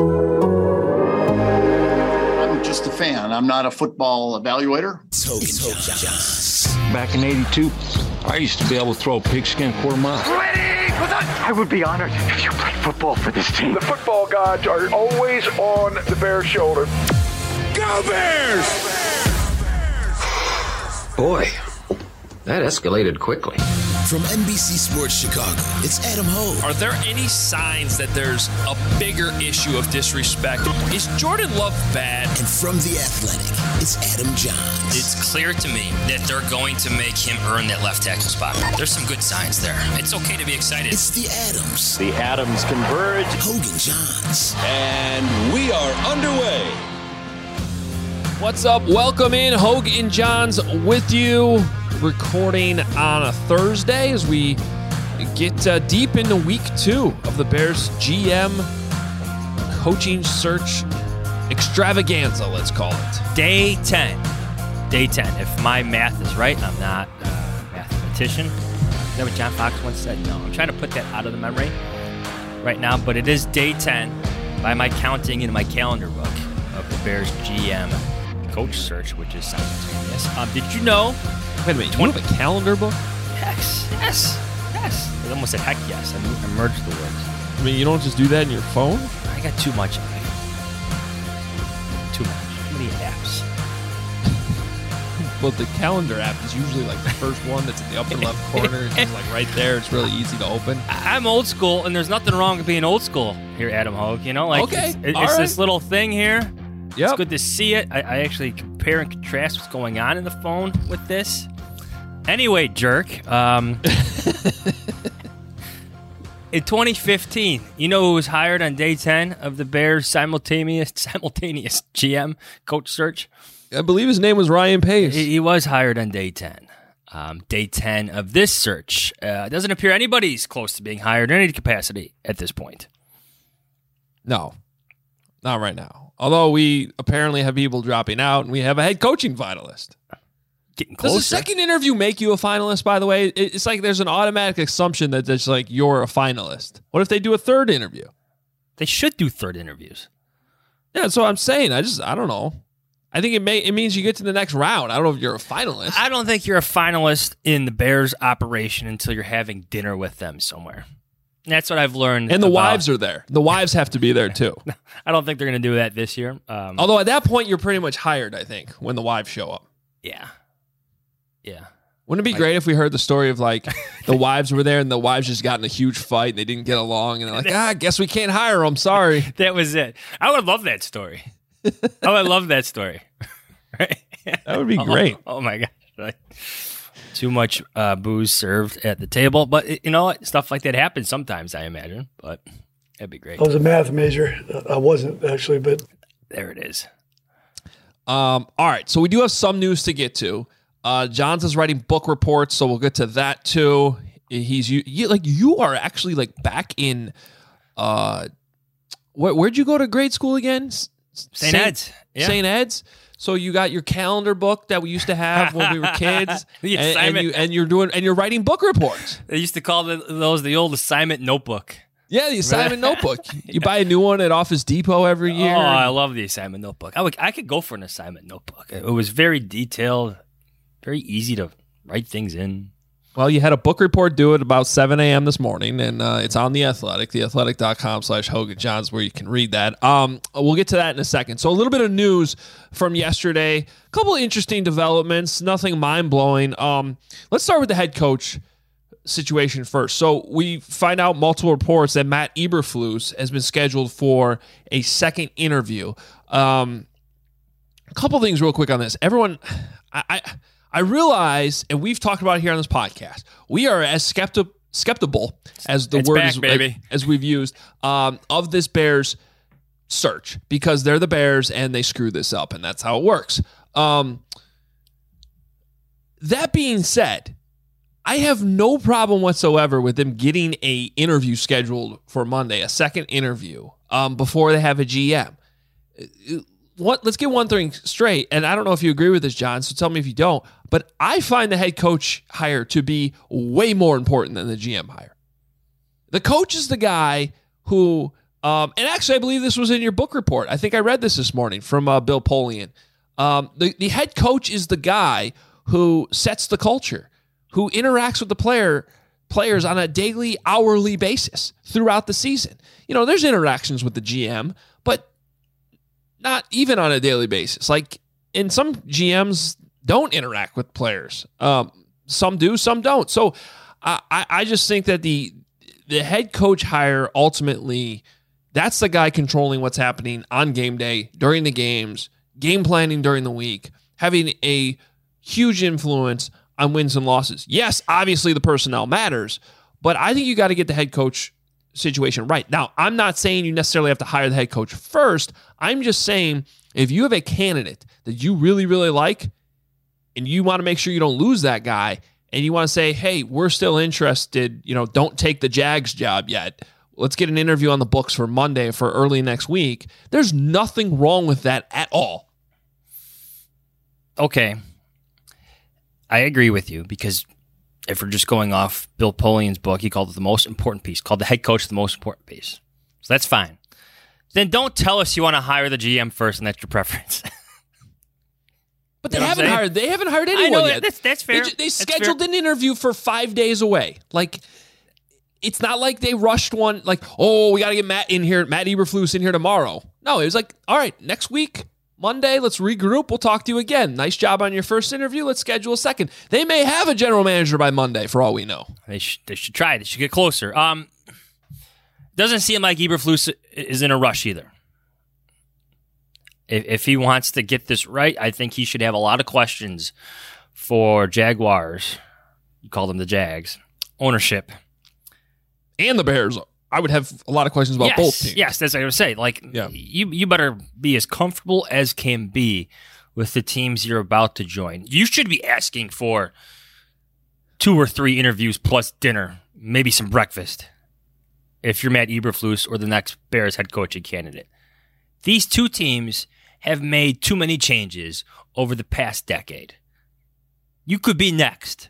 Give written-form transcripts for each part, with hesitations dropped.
I'm just a fan. I'm not a football evaluator. Back in 82, I used to be able to throw a pigskin quarter mile. I would be honored if you played football for this team. The football gods are always on the Bears' shoulder. Go Bears! Boy, that escalated quickly. From NBC Sports Chicago, it's Adam Hogue. Are there any signs that there's a bigger issue of disrespect? Is Jordan Love bad? And from The Athletic, it's Adam Johns. It's clear to me that they're going to make him earn that left tackle spot. There's some good signs there. It's okay to be excited. It's the Adams. The Adams converge. Hogue and Johns. And we are underway. What's up? Welcome in. Hogue and Johns with you. Recording on a Thursday as we get deep into week two of the Bears GM coaching search extravaganza, let's call it. Day 10. Day 10. If my math is right, and I'm not a mathematician. Is that what John Fox once said? No, I'm trying to put that out of the memory right now, but it is day 10 by my counting in my calendar book of the Bears GM coach search, which is simultaneous. Did you know... Wait a minute, you have a calendar book? Yes. It almost said heck yes. I merged the words. I mean, you don't just do that in your phone? I got too much. Too many apps. Well, the calendar app is usually like the first one that's in the upper left corner. It's just like right there. It's really easy to open. I'm old school, and there's nothing wrong with being old school here, Adam Hogue. You know, like okay. It's this little thing here. Yep. It's good to see it. I actually compare and contrast what's going on in the phone with this. Anyway, jerk. In 2015, you know who was hired on day 10 of the Bears' simultaneous GM coach search? I believe his name was Ryan Pace. He was hired on day 10. Day 10 of this search. It doesn't appear anybody's close to being hired in any capacity at this point. No, not right now. Although we apparently have people dropping out, and we have a head coaching finalist. Getting closer. Does the second interview make you a finalist, by the way? It's like there's an automatic assumption that it's like you're a finalist. What if they do a third interview? They should do third interviews. Yeah, that's what I'm saying. I don't know. I think it means you get to the next round. I don't know if you're a finalist. I don't think you're a finalist in the Bears operation until you're having dinner with them somewhere. That's what I've learned. And the wives are there. The wives have to be there, too. I don't think they're going to do that this year. Although, at that point, you're pretty much hired, I think, when the wives show up. Yeah. Wouldn't it be great if we heard the story of, like, the wives were there and the wives just got in a huge fight and they didn't get along and they're like, I guess we can't hire them. Sorry. That was it. I would love that story. Right? That would be great. Oh my gosh. Right. Too much booze served at the table. But, you know, stuff like that happens sometimes, I imagine. But that'd be great. I was a math major. I wasn't, actually, but... There it is. All right, so we do have some news to get to. Johns is writing book reports, so we'll get to that, too. You are actually, back in... Where'd you go to grade school again? St. Ed's. Yeah. St. Ed's. So you got your calendar book that we used to have when we were kids, and you're writing book reports. They used to call those the old assignment notebook. Yeah, the assignment notebook. You buy a new one at Office Depot every year. Oh, I love the assignment notebook. I could go for an assignment notebook. It was very detailed, very easy to write things in. Well, you had a book report due at about 7 a.m. this morning, and it's on The Athletic, theathletic.com/HoganJohns, where you can read that. We'll get to that in a second. So a little bit of news from yesterday. A couple of interesting developments, nothing mind-blowing. Let's start with the head coach situation first. So we find out multiple reports that Matt Eberflus has been scheduled for a second interview. A couple things real quick on this. Everyone... I realize, and we've talked about it here on this podcast, we are as skeptical as the word is, as we've used, of this Bears search because they're the Bears and they screw this up, and that's how it works. That being said, I have no problem whatsoever with them getting an interview scheduled for Monday, a second interview before they have a GM. Let's get one thing straight, and I don't know if you agree with this, John, so tell me if you don't, but I find the head coach hire to be way more important than the GM hire. The coach is the guy who, and actually I believe this was in your book report. I think I read this morning from Bill Polian. The head coach is the guy who sets the culture, who interacts with the players on a daily, hourly basis throughout the season. You know, there's interactions with the GM, but not even on a daily basis. Like, and some GMs don't interact with players. Some do, some don't. So I just think that the head coach hire, ultimately, that's the guy controlling what's happening on game day, during the games, game planning during the week, having a huge influence on wins and losses. Yes, obviously the personnel matters, but I think you got to get the head coach situation right. Now, I'm not saying you necessarily have to hire the head coach first. I'm just saying if you have a candidate that you really, really like and you want to make sure you don't lose that guy, and you want to say, hey, we're still interested, you know, don't take the Jags job yet. Let's get an interview on the books for Monday for early next week. There's nothing wrong with that at all. Okay. I agree with you, because if we're just going off Bill Polian's book, he called it the most important piece, called the head coach the most important piece. So that's fine. Then don't tell us you want to hire the GM first and that's your preference. But they haven't hired. They haven't hired anyone yet. I know, that's fair. They scheduled an interview for 5 days away. Like, it's not like they rushed one. Like, oh, we got to get Matt in here. Matt Eberflus in here tomorrow. No, it was like, all right, next week, Monday, let's regroup. We'll talk to you again. Nice job on your first interview. Let's schedule a second. They may have a general manager by Monday, for all we know. They should try. They should get closer. Doesn't seem like Eberflus is in a rush either. If he wants to get this right, I think he should have a lot of questions for Jaguars. You call them the Jags. Ownership. And the Bears. I would have a lot of questions about both teams. Yes, that's what I would say. Like, yeah. You better be as comfortable as can be with the teams you're about to join. You should be asking for 2 or 3 interviews plus dinner, maybe some breakfast, if you're Matt Eberflus or the next Bears head coaching candidate. These two teams have made too many changes over the past decade. You could be next.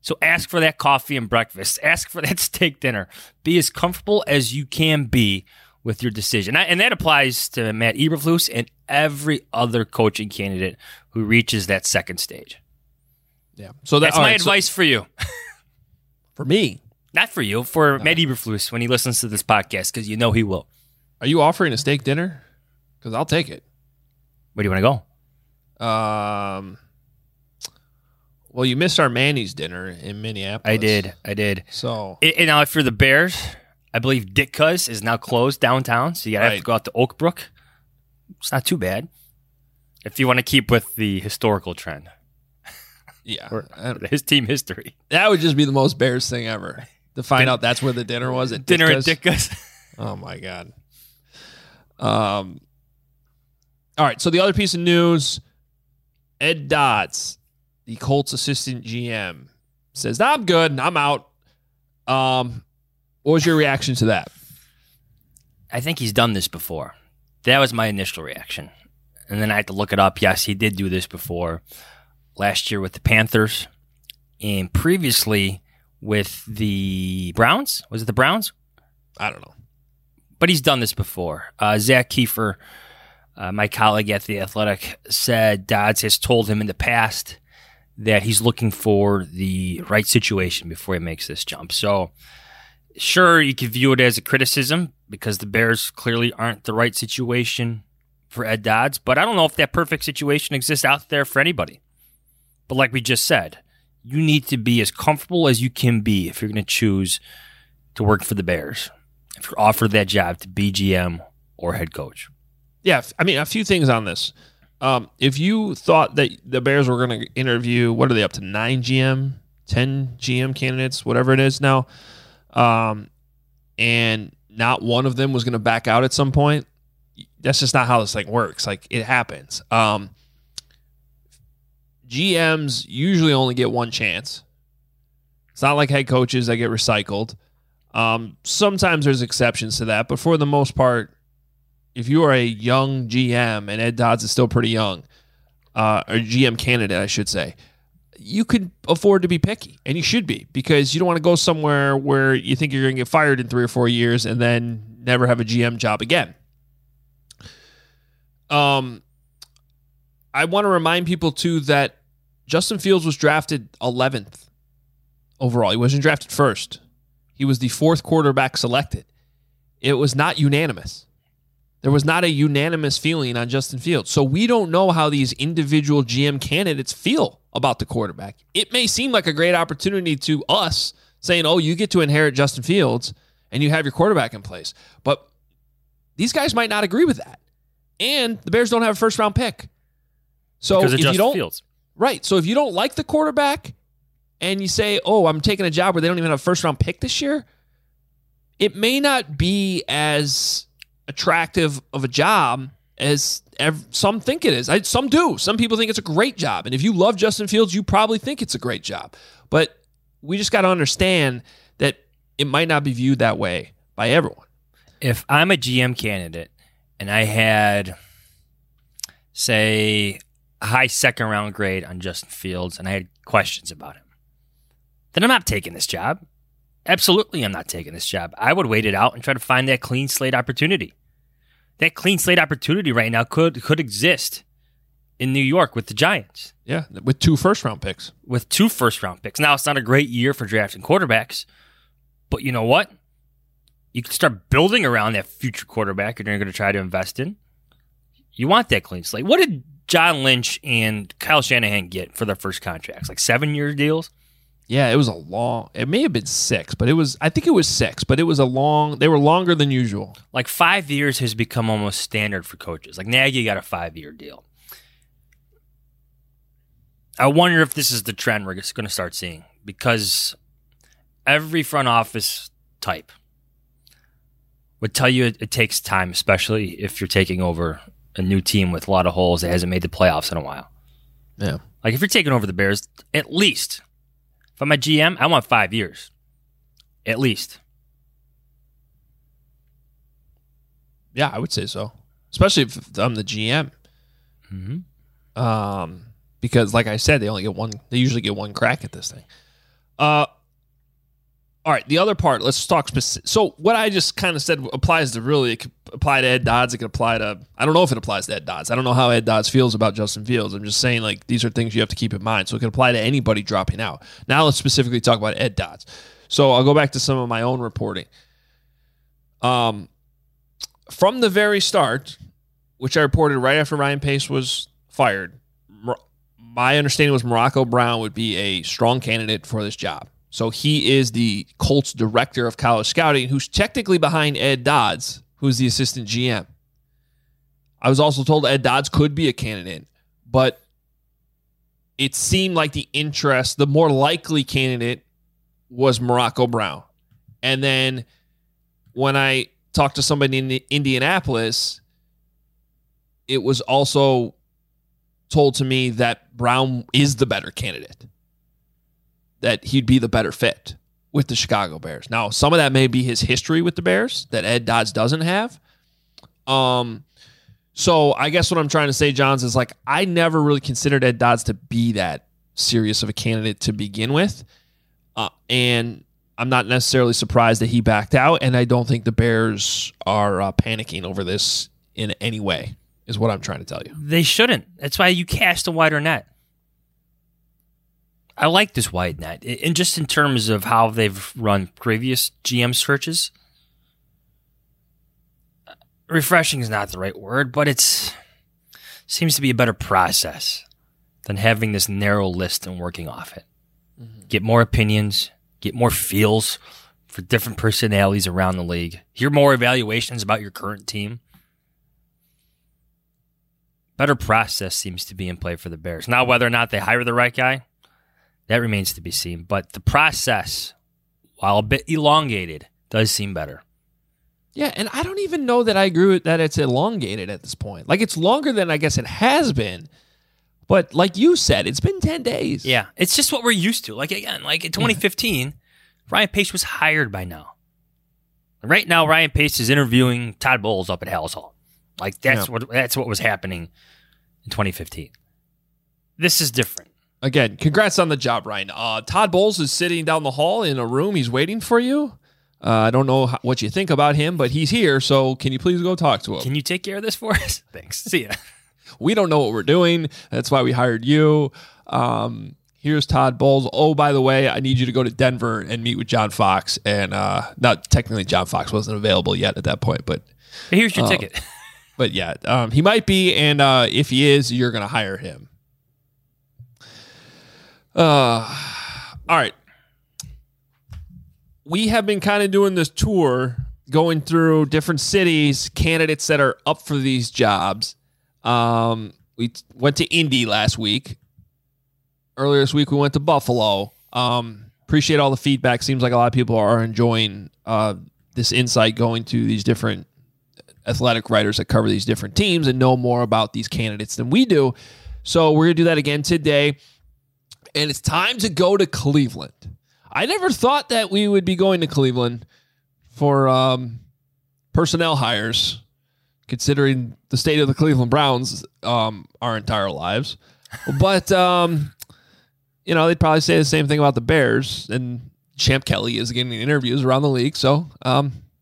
So ask for that coffee and breakfast. Ask for that steak dinner. Be as comfortable as you can be with your decision. And that applies to Matt Eberflus and every other coaching candidate who reaches that second stage. Yeah. So that's my advice for you. For me? Not for you. For Matt Eberflus when he listens to this podcast, because you know he will. Are you offering a steak dinner? Because I'll take it. Where do you want to go? Well, you missed our Manny's dinner in Minneapolis. I did. So, and now if you're the Bears, I believe Ditka's is now closed downtown, so you gotta have to go out to Oak Brook. It's not too bad if you want to keep with the historical trend. Yeah, or his team history. That would just be the most Bears thing ever to find out that's where the dinner was at Ditka's. Dinner at Ditka's. Oh my God. All right, so the other piece of news, Ed Dodds, the Colts assistant GM, says, I'm good, I'm out. What was your reaction to that? I think he's done this before. That was my initial reaction. And then I had to look it up. Yes, he did do this before, last year with the Panthers and previously with the Browns. Was it the Browns? I don't know. But he's done this before. Zach Kiefer, my colleague at The Athletic, said Dodds has told him in the past that he's looking for the right situation before he makes this jump. So, sure, you could view it as a criticism because the Bears clearly aren't the right situation for Ed Dodds. But I don't know if that perfect situation exists out there for anybody. But like we just said, you need to be as comfortable as you can be if you're going to choose to work for the Bears, if you're offered that job to be GM or head coach. Yeah, I mean, a few things on this. If you thought that the Bears were going to interview, what are they up to, 9 GM, 10 GM candidates, whatever it is now, and not one of them was going to back out at some point. That's just not how this thing works. Like, it happens. GMs usually only get one chance. It's not like head coaches that get recycled. Sometimes there's exceptions to that, but for the most part, if you are a young GM, and Ed Dodds is still pretty young, or GM candidate, I should say, you could afford to be picky, and you should be, because you don't want to go somewhere where you think you're going to get fired in 3 or 4 years and then never have a GM job again. I want to remind people, too, that Justin Fields was drafted 11th overall. He wasn't drafted first. He was the fourth quarterback selected. It was not unanimous. There was not a unanimous feeling on Justin Fields. So we don't know how these individual GM candidates feel about the quarterback. It may seem like a great opportunity to us, saying, oh, you get to inherit Justin Fields and you have your quarterback in place. But these guys might not agree with that. And the Bears don't have a first-round pick. So because of Justin Fields. Right. So if you don't like the quarterback and you say, oh, I'm taking a job where they don't even have a first-round pick this year, it may not be as attractive of a job as some think it is. Some do. Some people think it's a great job. And if you love Justin Fields, you probably think it's a great job. But we just got to understand that it might not be viewed that way by everyone. If I'm a GM candidate and I had, say, a high second-round grade on Justin Fields and I had questions about him, then I'm not taking this job. Absolutely, I'm not taking this job. I would wait it out and try to find that clean slate opportunity. That clean slate opportunity right now could exist in New York with the Giants. Yeah, with 2 first-round picks. With 2 first-round picks. Now, it's not a great year for drafting quarterbacks, but you know what? You can start building around that future quarterback and you're going to try to invest in. You want that clean slate. What did John Lynch and Kyle Shanahan get for their first contracts? Like 7-year deals? Yeah, it was a long. It may have been 6, but it was. I think it was 6, but it was a long. They were longer than usual. Like 5 years has become almost standard for coaches. Like Nagy got a 5-year deal. I wonder if this is the trend we're going to start seeing, because every front office type would tell you it takes time, especially if you're taking over a new team with a lot of holes that hasn't made the playoffs in a while. Yeah, like if you're taking over the Bears, at least. But my GM, I want 5 years, at least. Yeah, I would say so, especially if I'm the GM. Mm-hmm. Because, like I said, they only get one. They usually get one crack at this thing. All right, the other part. Let's talk specific. So, what I just kind of said applies to really. It could apply to Ed Dodds. It could apply to. I don't know if it applies to Ed Dodds. I don't know how Ed Dodds feels about Justin Fields. I'm just saying, like, these are things you have to keep in mind. So it could apply to anybody dropping out. Now let's specifically talk about Ed Dodds. So I'll go back to some of my own reporting. From the very start, which I reported right after Ryan Pace was fired, my understanding was Morocco Brown would be a strong candidate for this job. So he is the Colts director of college scouting, who's technically behind Ed Dodds, who's the assistant GM. I was also told Ed Dodds could be a candidate, but it seemed like the more likely candidate was Morocco Brown. And then when I talked to somebody in Indianapolis, it was also told to me that Brown is the better candidate, that he'd be the better fit with the Chicago Bears. Now, some of that may be his history with the Bears that Ed Dodds doesn't have. So I guess what I'm trying to say, Johns, is like I never really considered Ed Dodds to be that serious of a candidate to begin with. And I'm not necessarily surprised that he backed out, and I don't think the Bears are panicking over this in any way is what I'm trying to tell you. They shouldn't. That's why you cast a wider net. I like this wide net, and just in terms of how they've run previous GM searches. Refreshing is not the right word, but it seems to be a better process than having this narrow list and working off it. Mm-hmm. Get more opinions, get more feels for different personalities around the league, hear more evaluations about your current team. Better process seems to be in play for the Bears. Now, whether or not they hire the right guy, that remains to be seen, but the process, while a bit elongated, does seem better. Yeah, and I don't even know that I agree with that it's elongated at this point. Like, it's longer than I guess it has been. But like you said, it's been 10 days. Yeah, it's just what we're used to. Like, again, like in 2015, Ryan Pace was hired by now. Right now, Ryan Pace is interviewing Todd Bowles up at Hallis Hall. Like, that's what was happening in 2015. This is different. Again, congrats on the job, Ryan. Todd Bowles is sitting down the hall in a room. He's waiting for you. I don't know what you think about him, but he's here, so can you please go talk to him? Can you take care of this for us? Thanks. See ya. We don't know what we're doing. That's why we hired you. Here's Todd Bowles. Oh, by the way, I need you to go to Denver and meet with John Fox. And not technically John Fox wasn't available yet at that point, but here's your ticket. But yeah, he might be. And if he is, you're going to hire him. All right. We have been kind of doing this tour, going through different cities, candidates that are up for these jobs. We went to Indy last week. Earlier this week, we went to Buffalo. Appreciate all the feedback. Seems like a lot of people are enjoying this insight going to these different athletic writers that cover these different teams and know more about these candidates than we do. So we're going to do that again today. And it's time to go to Cleveland. I never thought that we would be going to Cleveland for personnel hires, considering the state of the Cleveland Browns our entire lives. But, you know, they'd probably say the same thing about the Bears, and Champ Kelly is getting interviews around the league, so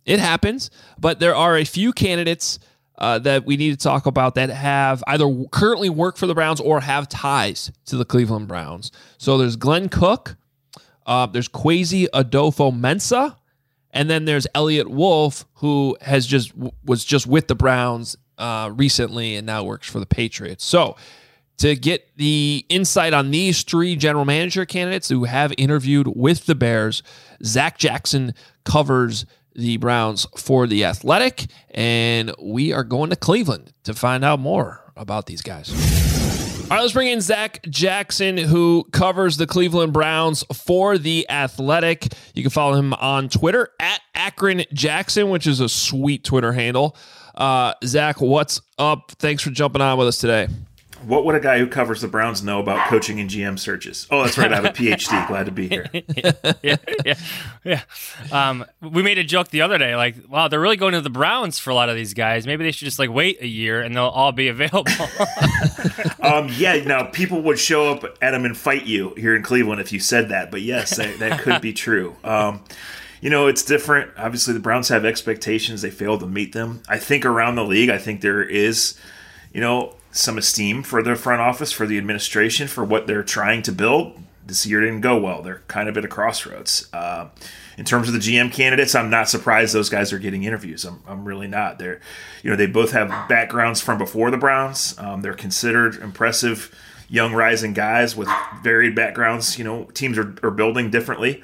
it happens. But there are a few candidates that we need to talk about that have either currently work for the Browns or have ties to the Cleveland Browns. So there's Glenn Cook, there's Kwesi Adofo-Mensah, and then there's Elliot Wolf, who has was just with the Browns recently and now works for the Patriots. So to get the insight on these three general manager candidates who have interviewed with the Bears, Zach Jackson covers the Browns for The Athletic, and we are going to Cleveland to find out more about these guys. All right, let's bring in Zach Jackson, who covers the Cleveland Browns for The Athletic. You can follow him on Twitter at Akron Jackson, which is a sweet Twitter handle. Zach, what's up? Thanks for jumping on with us today. What would a guy who covers the Browns know about coaching and GM searches? Oh, that's right. I have a PhD. Glad to be here. Yeah. We made a joke the other day, like, wow, they're really going to the Browns for a lot of these guys. Maybe they should just like wait a year and they'll all be available. Yeah. Now people would show up at them and fight you here in Cleveland if you said that, but yes, that could be true. You know, it's different. Obviously the Browns have expectations. They fail to meet them. I think around the league, I think there is, you know, some esteem for their front office, for the administration, for what they're trying to build. This year didn't go well. They're kind of at a crossroads. In terms of the GM candidates, I'm not surprised those guys are getting interviews. I'm really not. They're, you know, they both have backgrounds from before the Browns. They're considered impressive young rising guys with varied backgrounds. You know, teams are building differently.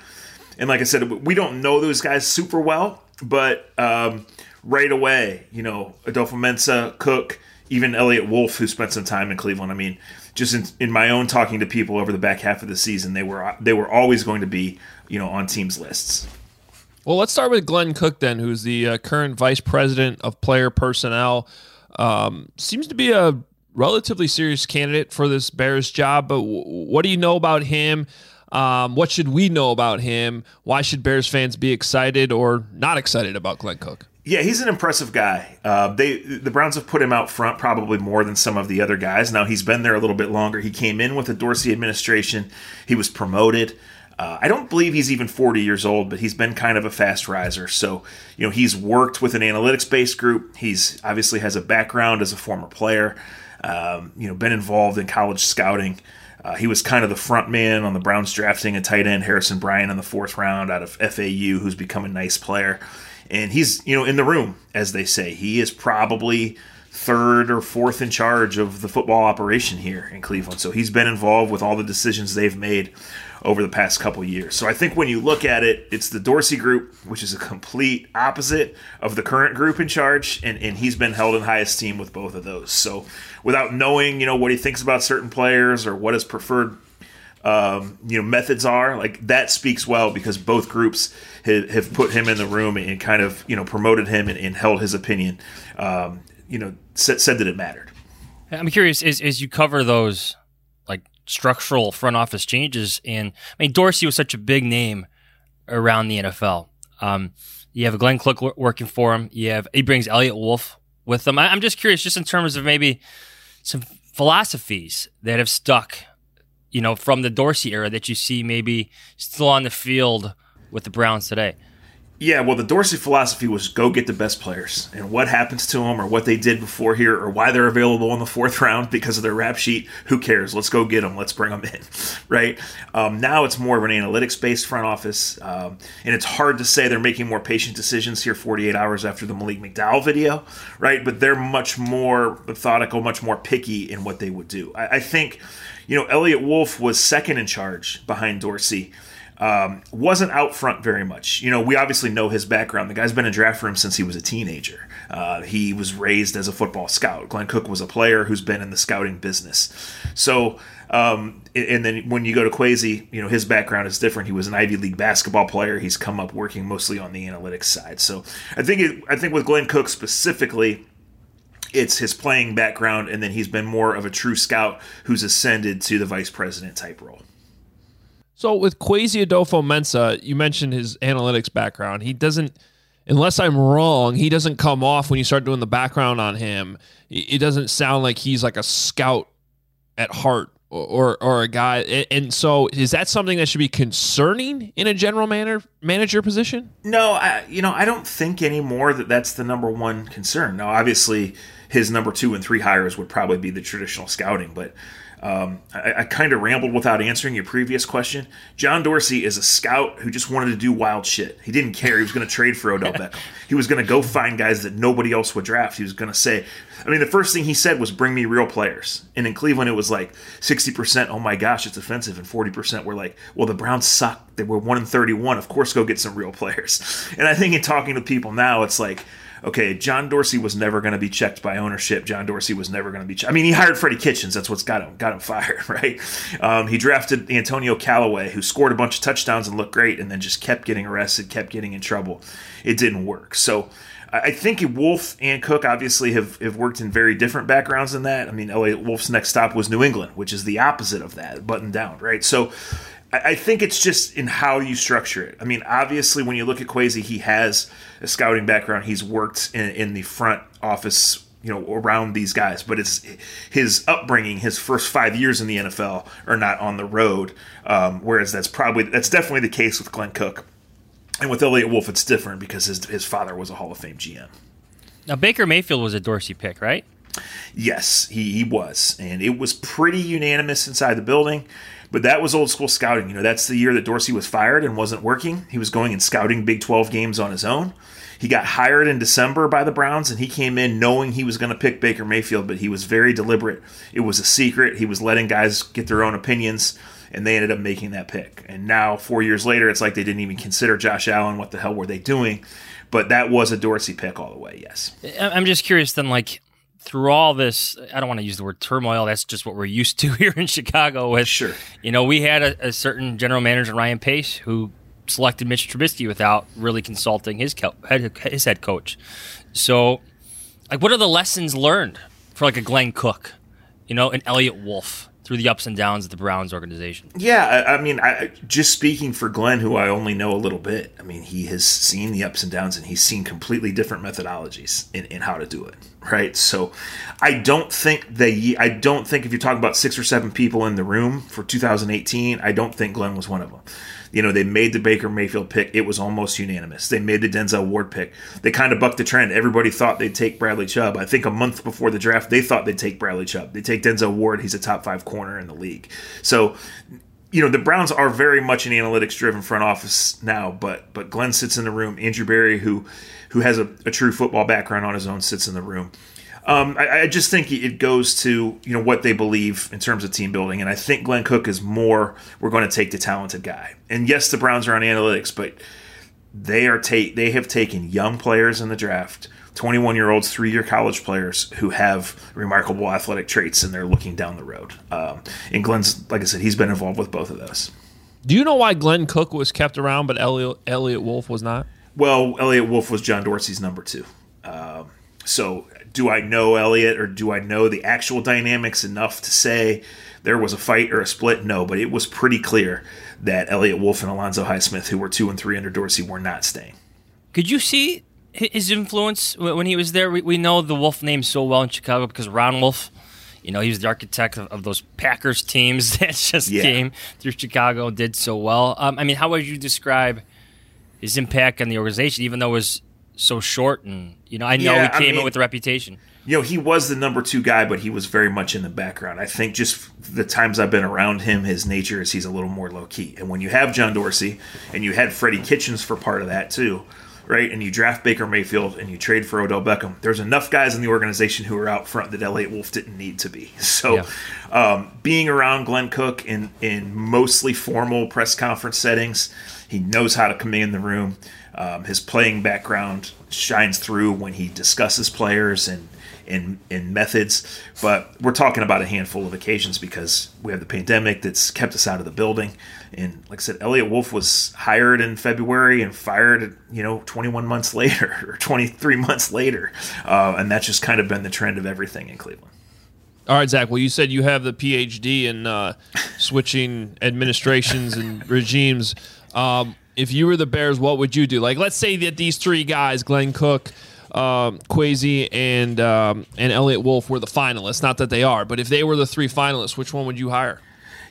And like I said, we don't know those guys super well, but right away, you know, Adofo-Mensah, Cook, even Elliot Wolf, who spent some time in Cleveland. I mean, just in my own talking to people over the back half of the season, they were always going to be, you know, on teams' lists. Well, let's start with Glenn Cook then, who's the current vice president of player personnel. Seems to be a relatively serious candidate for this Bears job, but what do you know about him? What should we know about him? Why should Bears fans be excited or not excited about Glenn Cook? Yeah, he's an impressive guy. The Browns have put him out front probably more than some of the other guys. Now, he's been there a little bit longer. He came in with the Dorsey administration. He was promoted. I don't believe he's even 40 years old, but he's been kind of a fast riser. So, you know, he's worked with an analytics-based group. He's obviously has a background as a former player, you know, been involved in college scouting. He was kind of the front man on the Browns drafting a tight end, Harrison Bryant, in the fourth round out of FAU, who's become a nice player. And he's, you know, in the room, as they say. He is probably third or fourth in charge of the football operation here in Cleveland. So he's been involved with all the decisions they've made over the past couple of years. So I think when you look at it, it's the Dorsey group, which is a complete opposite of the current group in charge. And he's been held in high esteem with both of those. So without knowing, you know, what he thinks about certain players or what his preferred methods are, like, that speaks well, because both groups have put him in the room and kind of, promoted him and held his opinion, said that it mattered. I'm curious, as you cover those, like, structural front office changes, and I mean, Dorsey was such a big name around the NFL. You have Glenn Cook working for him. He brings Elliot Wolf with him. I'm just curious, just in terms of maybe some philosophies that have stuck, from the Dorsey era that you see maybe still on the field with the Browns today. Yeah, well, the Dorsey philosophy was go get the best players, and what happens to them or what they did before here or why they're available in the fourth round because of their rap sheet, who cares? Let's go get them. Let's bring them in, right? Now it's more of an analytics-based front office, and it's hard to say they're making more patient decisions here 48 hours after the Malik McDowell video, right? But they're much more methodical, much more picky in what they would do. I think, Elliot Wolf was second in charge behind Dorsey. Wasn't out front very much. We obviously know his background. The guy's been in draft room since he was a teenager. He was raised as a football scout. Glenn Cook was a player who's been in the scouting business. So, and then when you go to Kwesi, his background is different. He was an Ivy League basketball player. He's come up working mostly on the analytics side. So I think with Glenn Cook specifically, it's his playing background, and then he's been more of a true scout who's ascended to the vice president type role. So with Kwesi Adofo-Mensah, you mentioned his analytics background. He doesn't, unless I'm wrong, he doesn't come off when you start doing the background on him. It doesn't sound like he's like a scout at heart or a guy. And so is that something that should be concerning in a general manager position? No, I don't think anymore that's the number one concern. Now, obviously, his number two and three hires would probably be the traditional scouting, but I kind of rambled without answering your previous question. John Dorsey is a scout who just wanted to do wild shit. He didn't care. He was going to trade for Odell Beckham. He was going to go find guys that nobody else would draft. He was going to say, the first thing he said was, bring me real players. And in Cleveland, it was like 60%, oh my gosh, it's offensive. And 40% were like, well, the Browns suck. They were 1-31. Of course, go get some real players. And I think in talking to people now, it's like, okay, John Dorsey was never going to be checked by ownership. John Dorsey was never going to be checked. He hired Freddie Kitchens. That's what's got him fired, right? He drafted Antonio Callaway, who scored a bunch of touchdowns and looked great, and then just kept getting arrested, kept getting in trouble. It didn't work. So I think Wolf and Cook obviously have worked in very different backgrounds than that. Elliot Wolf's next stop was New England, which is the opposite of that, button down, right? So I think it's just in how you structure it. Obviously, when you look at Kwesi, he has a scouting background. He's worked in the front office, around these guys. But it's his upbringing, his first 5 years in the NFL are not on the road, whereas that's definitely the case with Glenn Cook. And with Elliot Wolf, it's different because his father was a Hall of Fame GM. Now, Baker Mayfield was a Dorsey pick, right? Yes, he was. And it was pretty unanimous inside the building. But that was old school scouting. That's the year that Dorsey was fired and wasn't working. He was going and scouting Big 12 games on his own. He got hired in December by the Browns, and he came in knowing he was going to pick Baker Mayfield, but he was very deliberate. It was a secret. He was letting guys get their own opinions, and they ended up making that pick. And now, 4 years later, it's like they didn't even consider Josh Allen. What the hell were they doing? But that was a Dorsey pick all the way, yes. I'm just curious then, like, through all this, I don't want to use the word turmoil. That's just what we're used to here in Chicago. With, sure. We had a certain general manager, Ryan Pace, who selected Mitch Trubisky without really consulting his head coach. So, like, what are the lessons learned for like a Glenn Cook, an Elliot Wolf through the ups and downs of the Browns organization? Yeah, I just speaking for Glenn, who I only know a little bit, he has seen the ups and downs, and he's seen completely different methodologies in how to do it, right? So I don't think if you're talking about 6 or 7 people in the room for 2018, I don't think Glenn was one of them. They made the Baker Mayfield pick. It was almost unanimous. They made the Denzel Ward pick. They kind of bucked the trend. Everybody thought they'd take Bradley Chubb. I think a month before the draft, they thought they'd take Bradley Chubb. They take Denzel Ward. He's a top 5 corner in the league. So, the Browns are very much an analytics-driven front office now, but Glenn sits in the room. Andrew Berry, who has a true football background on his own, sits in the room. I just think it goes to what they believe in terms of team building, and I think Glenn Cook is more, we're going to take the talented guy. And yes, the Browns are on analytics, but they have taken young players in the draft 21-year-olds, three-year college players who have remarkable athletic traits, and they're looking down the road. And Glenn's, like I said, he's been involved with both of those. Do you know why Glenn Cook was kept around but Elliot Wolf was not? Well, Elliot Wolf was John Dorsey's number two. So do I know Elliot, or do I know the actual dynamics enough to say there was a fight or a split? No, but it was pretty clear that Elliot Wolf and Alonzo Highsmith, who were 2 and 3 under Dorsey, were not staying. Could you see his influence when he was there? We know the Wolf name so well in Chicago because Ron Wolf, you know, he was the architect of those Packers teams that just came through Chicago, did so well. I mean, how would you describe his impact on the organization, even though it was so short? And, you know, I know he came in with a reputation. You know, he was the number two guy, but he was very much in the background. I think just the times I've been around him, his nature is he's a little more low-key. And when you have John Dorsey, and you had Freddie Kitchens for part of that too, right, and you draft Baker Mayfield and you trade for Odell Beckham, there's enough guys in the organization who are out front that Elliot Wolf didn't need to be. So being around Glenn Cook in mostly formal press conference settings, he knows how to command the room. His playing background shines through when he discusses players and methods, but we're talking about a handful of occasions because we have the pandemic that's kept us out of the building. And like I said, Elliot Wolf was hired in February and fired, you know, 21 months later or 23 months later. And that's just kind of been the trend of everything in Cleveland. All right, Zach. Well, you said you have the PhD in switching administrations and regimes. If you were the Bears, what would you do? Like, let's say that these three guys, Glenn Cook, Kwesi, and Elliot Wolf were the finalists. Not that they are, but if they were the three finalists, which one would you hire?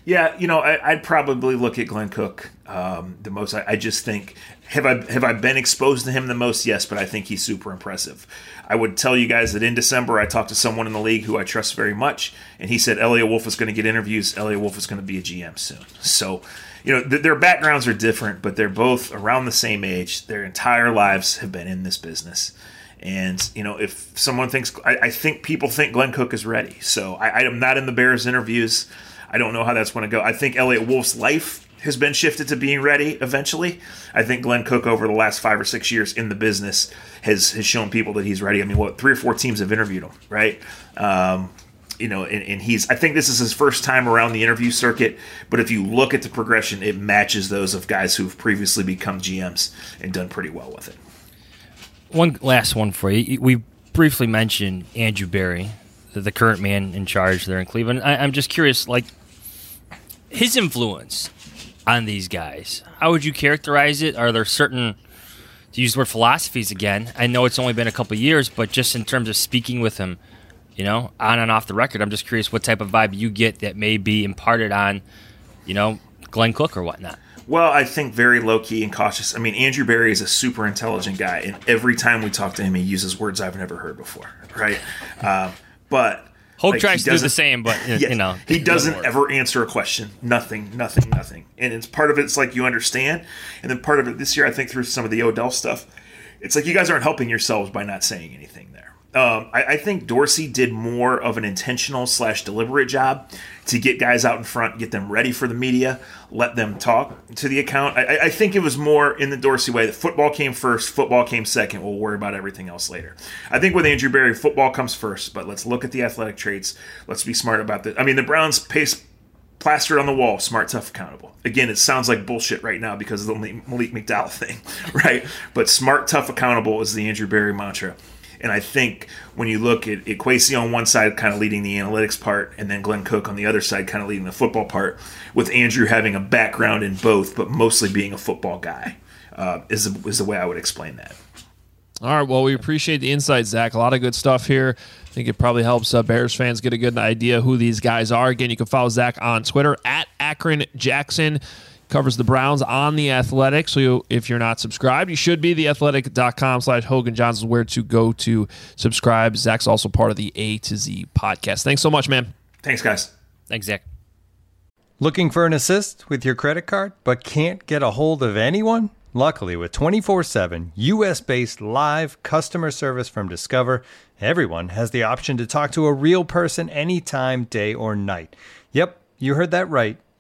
Yeah, you know, I'd probably look at Glenn Cook the most. I just think, have I been exposed to him the most? Yes, but I think he's super impressive. I would tell you guys that in December I talked to someone in the league who I trust very much, and he said Elliot Wolf is going to get interviews. Elliot Wolf is going to be a GM soon. So, you know, their backgrounds are different, but they're both around the same age. Their entire lives have been in this business. And, you know, if someone thinks – I think people think Glenn Cook is ready. So I am not in the Bears interviews. I don't know how that's going to go. I think Elliot Wolf's life has been shifted to being ready eventually. I think Glenn Cook over the last 5 or 6 years in the business has shown people that he's ready. I mean, what, 3 or 4 teams have interviewed him, right? You know, and he's – I think this is his first time around the interview circuit. But if you look at the progression, it matches those of guys who've previously become GMs and done pretty well with it. One last one for you. We briefly mentioned Andrew Berry, the current man in charge there in Cleveland. I'm just curious, like, his influence on these guys, how would you characterize it? Are there certain, to use the word philosophies again, I know it's only been a couple of years, but just in terms of speaking with him, you know, on and off the record, I'm just curious what type of vibe you get that may be imparted on, you know, Glenn Cook or whatnot. Well, I think very low-key and cautious. I mean, Andrew Berry is a super intelligent guy, and every time we talk to him, he uses words I've never heard before, right? But Hogue like, tries to do the same, but, you know. He doesn't ever answer a question. Nothing. And it's part of it's like you understand, and then part of it this year, I think through some of the Odell stuff, it's like you guys aren't helping yourselves by not saying anything there. I think Dorsey did more of an intentional/deliberate job to get guys out in front, get them ready for the media, let them talk to the account. I think it was more in the Dorsey way that football came first, football came second. We'll worry about everything else later. I think with Andrew Berry, football comes first, but let's look at the athletic traits. Let's be smart about this. I mean, the Browns pace plastered on the wall, smart, tough, accountable. Again, it sounds like bullshit right now because of the Malik McDowell thing, right? But smart, tough, accountable is the Andrew Berry mantra. And I think when you look at Kwesi on one side kind of leading the analytics part and then Glenn Cook on the other side kind of leading the football part, with Andrew having a background in both but mostly being a football guy is the way I would explain that. All right, well, we appreciate the insight, Zach. A lot of good stuff here. I think it probably helps Bears fans get a good idea who these guys are. Again, you can follow Zach on Twitter, @AkronJackson. Covers the Browns on The Athletic. So if you're not subscribed, you should be. theathletic.com/HoganJohns is where to go to subscribe. Zach's also part of the A to Z podcast. Thanks so much, man. Thanks, guys. Thanks, Zach. Looking for an assist with your credit card but can't get a hold of anyone? Luckily, with 24/7 U.S.-based live customer service from Discover, everyone has the option to talk to a real person anytime, day or night. Yep, you heard that right.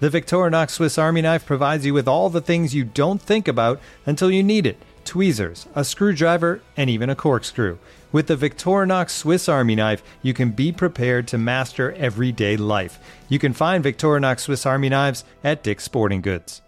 The Victorinox Swiss Army knife provides you with all the things you don't think about until you need it. Tweezers, a screwdriver, and even a corkscrew. With the Victorinox Swiss Army knife, you can be prepared to master everyday life. You can find Victorinox Swiss Army knives at Dick's Sporting Goods.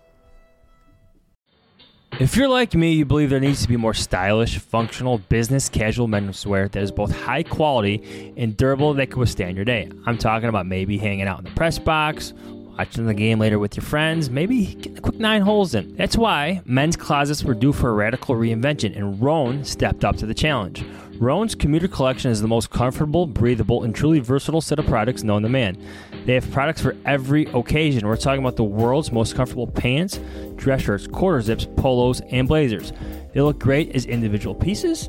If you're like me, you believe there needs to be more stylish, functional, business, casual men's wear that is both high quality and durable that can withstand your day. I'm talking about maybe hanging out in the press box, watching the game later with your friends, maybe getting a quick 9 holes in. That's why men's closets were due for a radical reinvention, and Roan stepped up to the challenge. Roan's Commuter Collection is the most comfortable, breathable, and truly versatile set of products known to man. They have products for every occasion. We're talking about the world's most comfortable pants, dress shirts, quarter zips, polos, and blazers. They look great as individual pieces,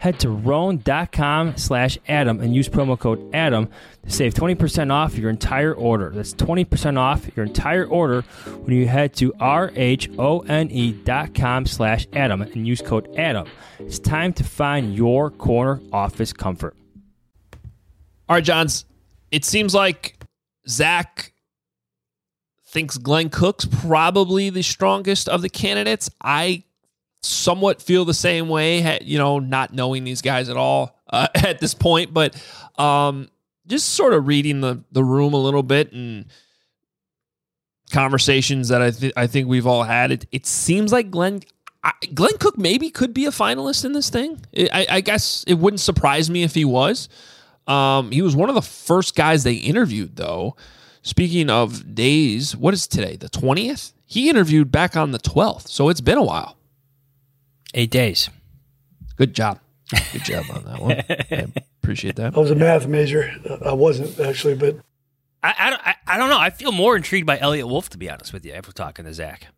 Head to roan.com/Adam and use promo code Adam to save 20% off your entire order. That's 20% off your entire order when you head to RHONE.com/Adam and use code Adam. It's time to find your corner office comfort. All right, Johns. It seems like Zach thinks Glenn Cook's probably the strongest of the candidates. I somewhat feel the same way, you know, not knowing these guys at all at this point, but just sort of reading the room a little bit and conversations that I think we've all had. It seems like Glenn Cook maybe could be a finalist in this thing. I guess it wouldn't surprise me if he was. He was one of the first guys they interviewed, though. Speaking of days, what is today, the 20th? He interviewed back on the 12th, so it's been a while. 8 days. Good job. Good job on that one. I appreciate that. I was a math major. I wasn't, actually, but... I don't know. I feel more intrigued by Elliot Wolf, to be honest with you, after talking to Zach.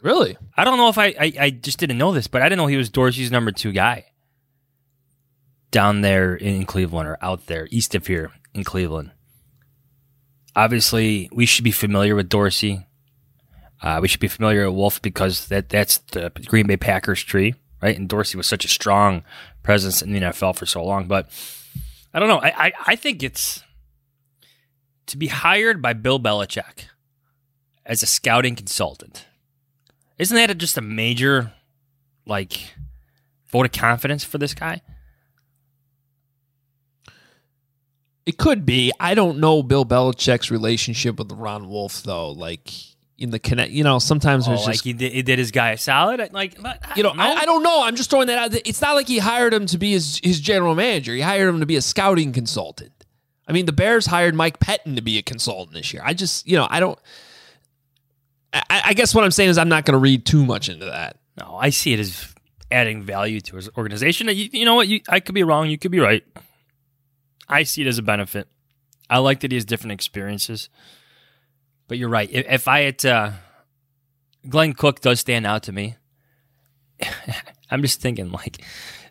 Really? I don't know if I just didn't know this, but I didn't know he was Dorsey's #2 guy down there in Cleveland, or out there east of here in Cleveland. Obviously, we should be familiar with Dorsey. We should be familiar with Wolf because that's the Green Bay Packers tree, right? And Dorsey was such a strong presence in the NFL for so long. But I don't know. I think it's to be hired by Bill Belichick as a scouting consultant. Isn't that just a major, like, vote of confidence for this guy? It could be. I don't know Bill Belichick's relationship with Ron Wolf, though. Like... in the connect, you know, sometimes there's just... like he did his guy a solid? Like, I don't know. I'm just throwing that out. It's not like he hired him to be his general manager. He hired him to be a scouting consultant. I mean, the Bears hired Mike Pettin to be a consultant this year. I just, you know, I don't... I guess what I'm saying is I'm not going to read too much into that. No, I see it as adding value to his organization. You know what? I could be wrong. You could be right. I see it as a benefit. I like that he has different experiences. But you're right. If I had Glenn Cook does stand out to me. I'm just thinking, like,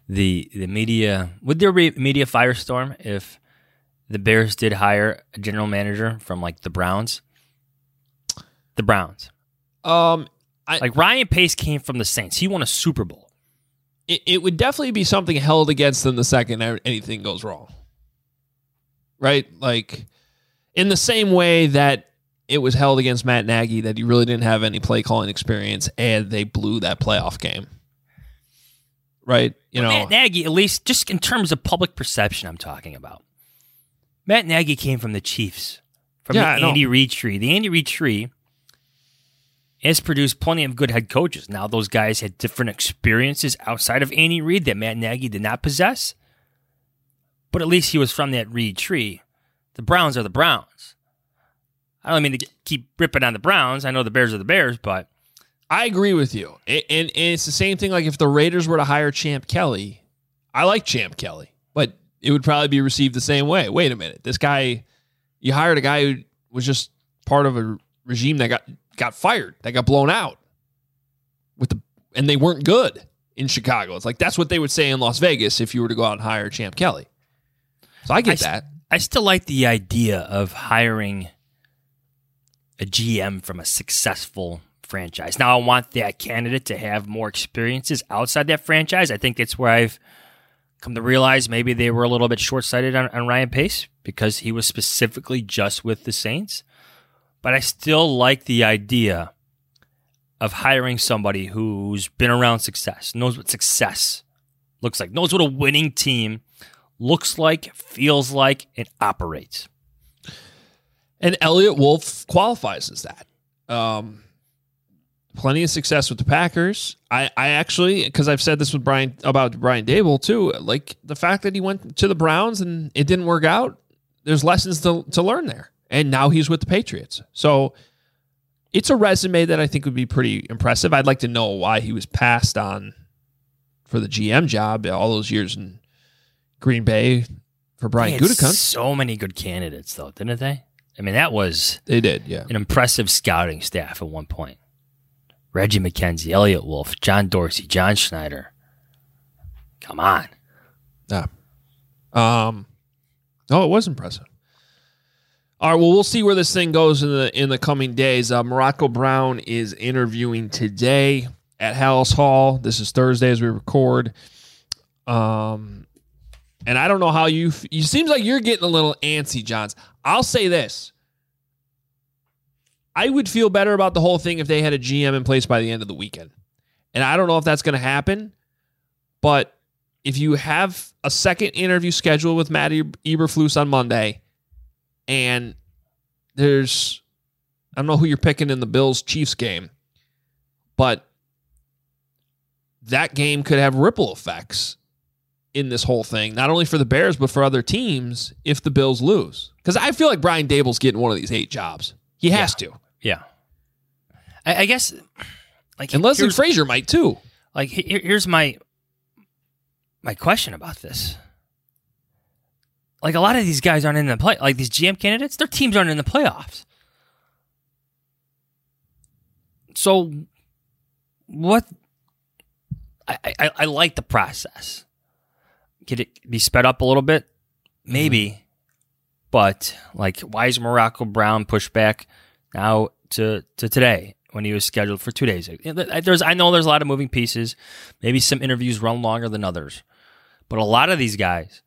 the media... would there be a media firestorm if the Bears did hire a general manager from, like, the Browns? The Browns. Ryan Pace came from the Saints. He won a Super Bowl. It would definitely be something held against them the second anything goes wrong. Right? Like, in the same way that it was held against Matt Nagy that he really didn't have any play calling experience, and they blew that playoff game. Right? You know, Matt Nagy, at least just in terms of public perception, I'm talking about. Matt Nagy came from the Chiefs, from the Andy Reid tree. The Andy Reid tree has produced plenty of good head coaches. Now, those guys had different experiences outside of Andy Reid that Matt Nagy did not possess, but at least he was from that Reid tree. The Browns are the Browns. I don't mean to keep ripping on the Browns. I know the Bears are the Bears, but... I agree with you. And it's the same thing, like if the Raiders were to hire Champ Kelly, I like Champ Kelly, but it would probably be received the same way. Wait a minute. This guy, you hired a guy who was just part of a regime that got fired, that got blown out, and they weren't good in Chicago. It's like that's what they would say in Las Vegas if you were to go out and hire Champ Kelly. So I get that. I still like the idea of hiring a GM from a successful franchise. Now, I want that candidate to have more experiences outside that franchise. I think it's where I've come to realize maybe they were a little bit short-sighted on Ryan Pace because he was specifically just with the Saints. But I still like the idea of hiring somebody who's been around success, knows what success looks like, knows what a winning team looks like, feels like, and operates. And Elliot Wolf qualifies as that. Plenty of success with the Packers. I actually, because I've said this with Brian Daboll too, like the fact that he went to the Browns and it didn't work out, there's lessons to learn there. And now he's with the Patriots. So it's a resume that I think would be pretty impressive. I'd like to know why he was passed on for the GM job all those years in Green Bay for Brian Gutekunst. So many good candidates though, didn't they? I mean, an impressive scouting staff at one point. Reggie McKenzie, Elliot Wolf, John Dorsey, John Schneider. Come on. Yeah. No, it was impressive. All right, well, we'll see where this thing goes in the coming days. Morocco Brown is interviewing today at Hallis Hall. This is Thursday as we record. And I don't know how you seems like you're getting a little antsy, Johns. I'll say this. I would feel better about the whole thing if they had a GM in place by the end of the weekend. And I don't know if that's going to happen, but if you have a second interview scheduled with Matt Eberflus on Monday and I don't know who you're picking in the Bills-Chiefs game, but that game could have ripple effects in this whole thing, not only for the Bears, but for other teams if the Bills lose. Because I feel like Brian Daboll's getting one of these 8 jobs. He has to. Yeah. I guess... like, and Leslie Frazier might too. Like, here's my question about this. Like, a lot of these guys aren't in the play. Like, these GM candidates, their teams aren't in the playoffs. So, what... I like the process. Could it be sped up a little bit? Maybe. Mm-hmm. But, like, why is Morocco Brown pushed back now to today when he was scheduled for 2 days? I know there's a lot of moving pieces. Maybe some interviews run longer than others. But a lot of these guys,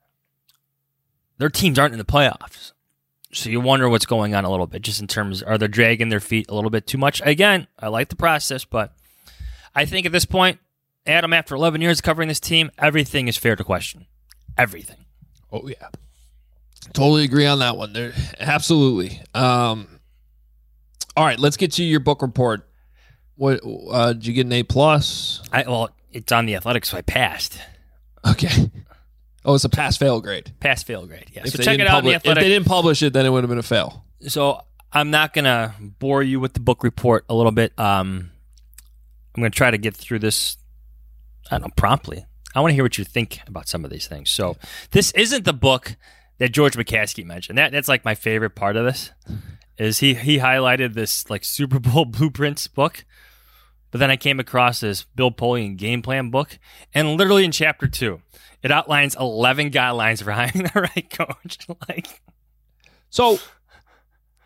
their teams aren't in the playoffs. So you wonder what's going on a little bit, just in terms, are they dragging their feet a little bit too much? Again, I like the process, but I think at this point, Adam, after 11 years covering this team, everything is fair to question. Everything. Oh, yeah. Totally agree on that one. There, absolutely. All right, let's get to your book report. What did you get an A+? Well, it's on The Athletic, so I passed. Okay. Oh, it's a pass-fail grade. Pass-fail grade, yeah. So check it out on The Athletic. If they didn't publish it, then it would have been a fail. So I'm not going to bore you with the book report a little bit. I'm going to try to get through this, I don't know, promptly. I want to hear what you think about some of these things. So this isn't the book that George McCaskey mentioned. That's like my favorite part of this, is he highlighted this like Super Bowl blueprints book, but then I came across this Bill Polian game plan book, and literally in chapter 2, it outlines 11 guidelines for hiring the right coach. Like, so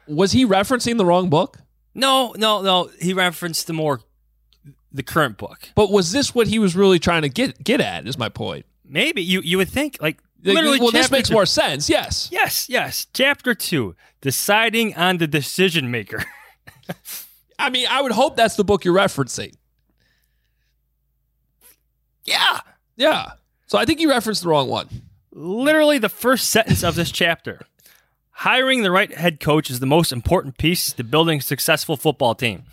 was he referencing the wrong book? No. He referenced the current book. But was this what he was really trying to get at? Is my point. Maybe you would think like. Literally, well, this makes more sense, yes. Yes. Chapter 2, Deciding on the Decision Maker. I mean, I would hope that's the book you're referencing. Yeah. So I think you referenced the wrong one. Literally the first sentence of this chapter. Hiring the right head coach is the most important piece to building a successful football team.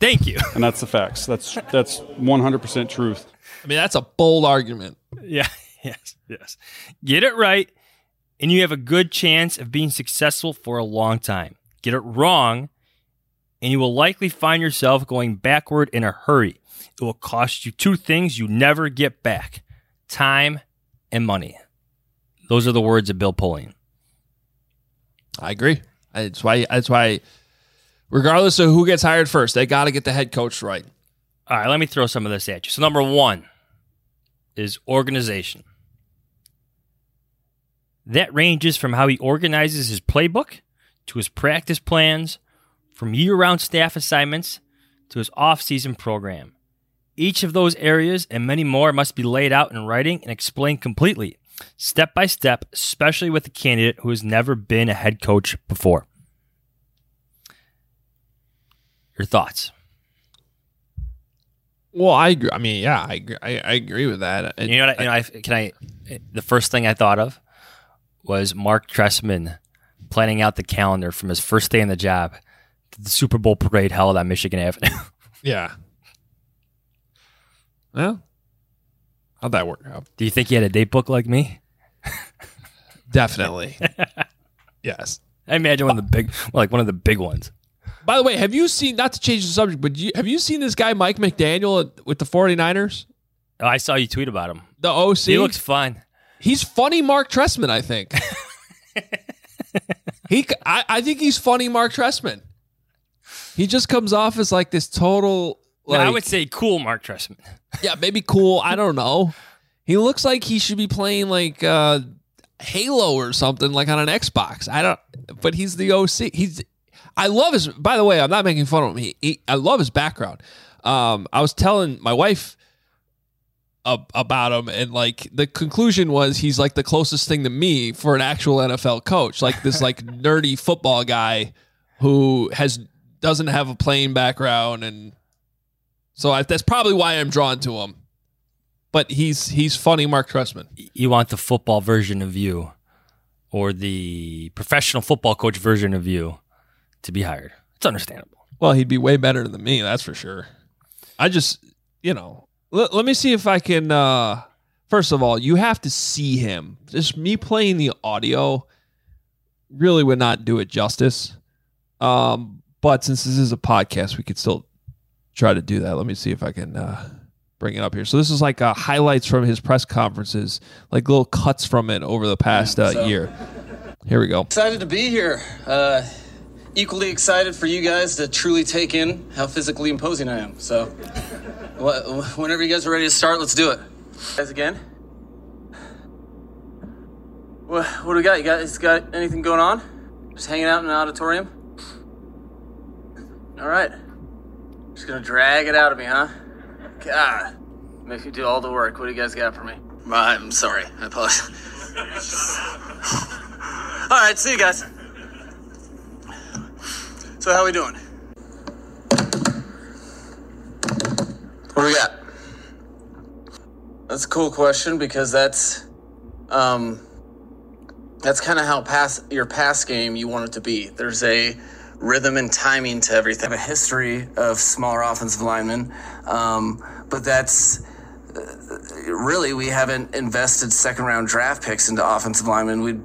Thank you. And that's the facts. That's 100% truth. I mean, that's a bold argument. Yeah. Yes. Get it right, and you have a good chance of being successful for a long time. Get it wrong, and you will likely find yourself going backward in a hurry. It will cost you two things you never get back: time and money. Those are the words of Bill Polian. I agree. That's why, regardless of who gets hired first, they got to get the head coach right. All right, let me throw some of this at you. So number one is organization. That ranges from how he organizes his playbook to his practice plans, from year-round staff assignments to his off-season program. Each of those areas and many more must be laid out in writing and explained completely, step by step, especially with a candidate who has never been a head coach before. Your thoughts? Well, I agree. I mean, yeah, I agree. I agree with that. The first thing I thought of was Mark Trestman planning out the calendar from his first day in the job to the Super Bowl parade held on Michigan Avenue. Yeah. Well, how'd that work out? Do you think he had a date book like me? Definitely. Yes. I imagine one of the big ones. By the way, have you seen, not to change the subject, but have you seen this guy, Mike McDaniel, with the 49ers? Oh, I saw you tweet about him. The OC? He looks fun. He's funny Mark Trestman, I think. I think he's funny Mark Trestman. He just comes off as like this total... Like, I would say cool Mark Trestman. Yeah, maybe cool. I don't know. He looks like he should be playing like Halo or something, like on an Xbox. But he's the OC. I love his. By the way, I'm not making fun of him. I love his background. I was telling my wife about him, and like the conclusion was he's like the closest thing to me for an actual NFL coach, like this like nerdy football guy who doesn't have a playing background, and so that's probably why I'm drawn to him. But he's funny, Mark Trestman. You want the football version of you, or the professional football coach version of you, to be hired. It's understandable. Well, he'd be way better than me, that's for sure. I just, let me see if I can, first of all, you have to see him. Just me playing the audio really would not do it justice. But since this is a podcast, we could still try to do that. Let me see if I can bring it up here. So this is like highlights from his press conferences, like little cuts from it over the past year. Here we go. Excited to be here. Equally excited for you guys to truly take in how physically imposing I am. So whenever you guys are ready to start, let's do it. Guys, again? What do we got? You guys got anything going on? Just hanging out in an auditorium? All right. Just going to drag it out of me, huh? God. Make me do all the work. What do you guys got for me? I'm sorry. I apologize. All right. See you guys. So how we doing? What do we got? That's a cool question, because that's kind of how your pass game you want it to be. There's a rhythm and timing to everything. I have a history of smaller offensive linemen, but that's really, we haven't invested second round draft picks into offensive linemen. We'd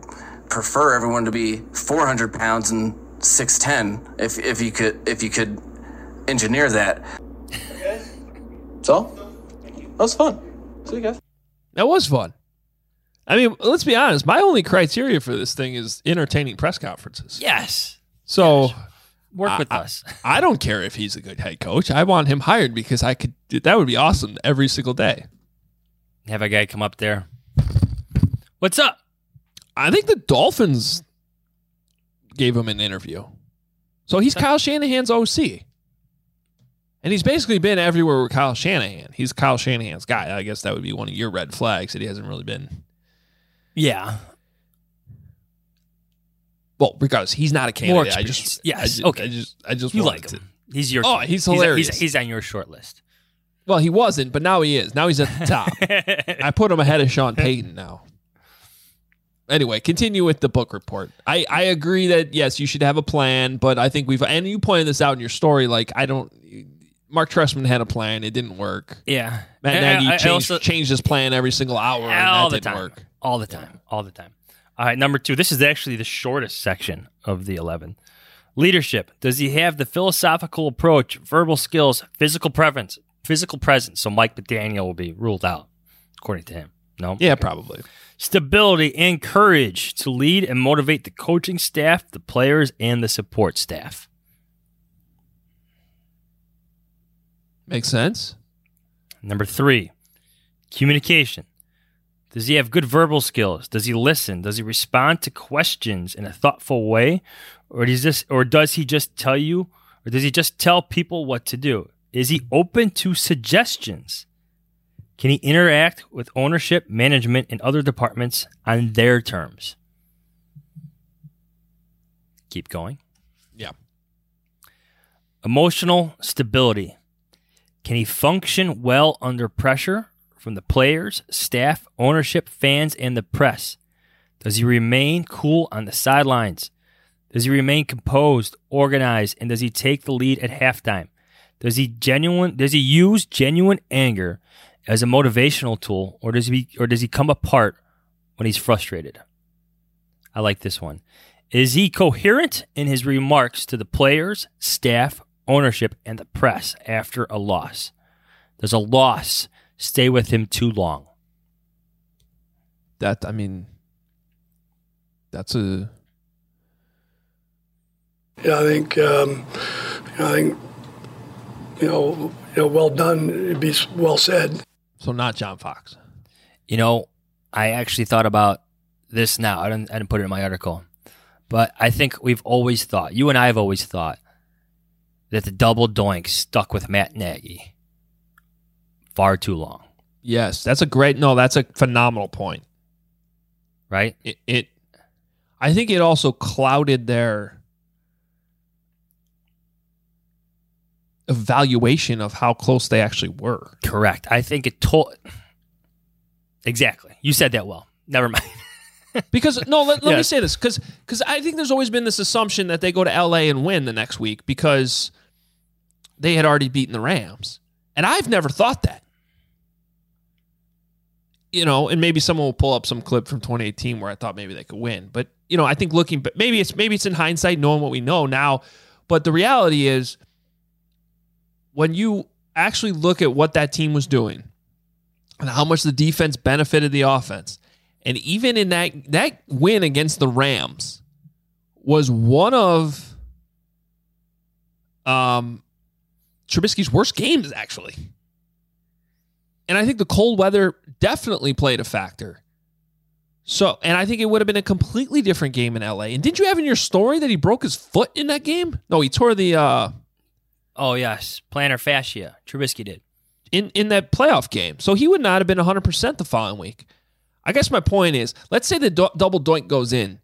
prefer everyone to be 400 pounds and 6'10", if you could engineer that. Okay. That's all. Thank you. That was fun. See you guys. That was fun. I mean, let's be honest. My only criteria for this thing is entertaining press conferences. Yes. So work with us. I don't care if he's a good head coach. I want him hired because that would be awesome every single day. Have a guy come up there. What's up? I think the Dolphins gave him an interview. So he's Kyle Shanahan's OC. And he's basically been everywhere with Kyle Shanahan. He's Kyle Shanahan's guy. I guess that would be one of your red flags that he hasn't really been. Yeah. Well, regardless, he's not a candidate. I just like him. He's your candidate. He's hilarious. He's on your short list. Well, he wasn't, but now he is. Now he's at the top. I put him ahead of Sean Payton now. Anyway, continue with the book report. I agree that, yes, you should have a plan, but I think and you pointed this out in your story, like, I don't, Mark Trestman had a plan. It didn't work. Yeah. Matt Nagy changed his plan every single hour, and that didn't work. All the time. All the time. All right, number two. This is actually the shortest section of the 11. Leadership. Does he have the philosophical approach, verbal skills, physical presence? So Mike McDaniel will be ruled out, according to him. No? Yeah, probably. Stability and courage to lead and motivate the coaching staff, the players, and the support staff. Makes sense. Number three, communication. Does he have good verbal skills? Does he listen? Does he respond to questions in a thoughtful way? Does he just tell people what to do? Is he open to suggestions? Can he interact with ownership, management, and other departments on their terms? Keep going. Yeah. Emotional stability. Can he function well under pressure from the players, staff, ownership, fans, and the press? Does he remain cool on the sidelines? Does he remain composed, organized, and does he take the lead at halftime? Does he use genuine anger as a motivational tool, or does he come apart when he's frustrated? I like this one. Is he coherent in his remarks to the players, staff, ownership, and the press after a loss? Does a loss stay with him too long? Well done, it'd be well said. So not John Fox. I actually thought about this now. I didn't put it in my article, but I think we've always thought, you and I have always thought, that the double doink stuck with Matt Nagy far too long. Yes, that's a phenomenal point. Right? I think it also clouded their evaluation of how close they actually were. Correct. I think it told... Exactly. You said that well. Never mind. Because, no, let me say this, because I think there's always been this assumption that they go to L.A. and win the next week because they had already beaten the Rams. And I've never thought that. And maybe someone will pull up some clip from 2018 where I thought maybe they could win. But, I think maybe it's in hindsight, knowing what we know now. But the reality is, when you actually look at what that team was doing and how much the defense benefited the offense, and even in that win against the Rams was one of Trubisky's worst games, actually. And I think the cold weather definitely played a factor. So, and I think it would have been a completely different game in LA. And didn't you have in your story that he broke his foot in that game? No, he tore the... Oh, yes. Plantar fascia. Trubisky did. In that playoff game. So he would not have been 100% the following week. I guess my point is, let's say the double doink goes in.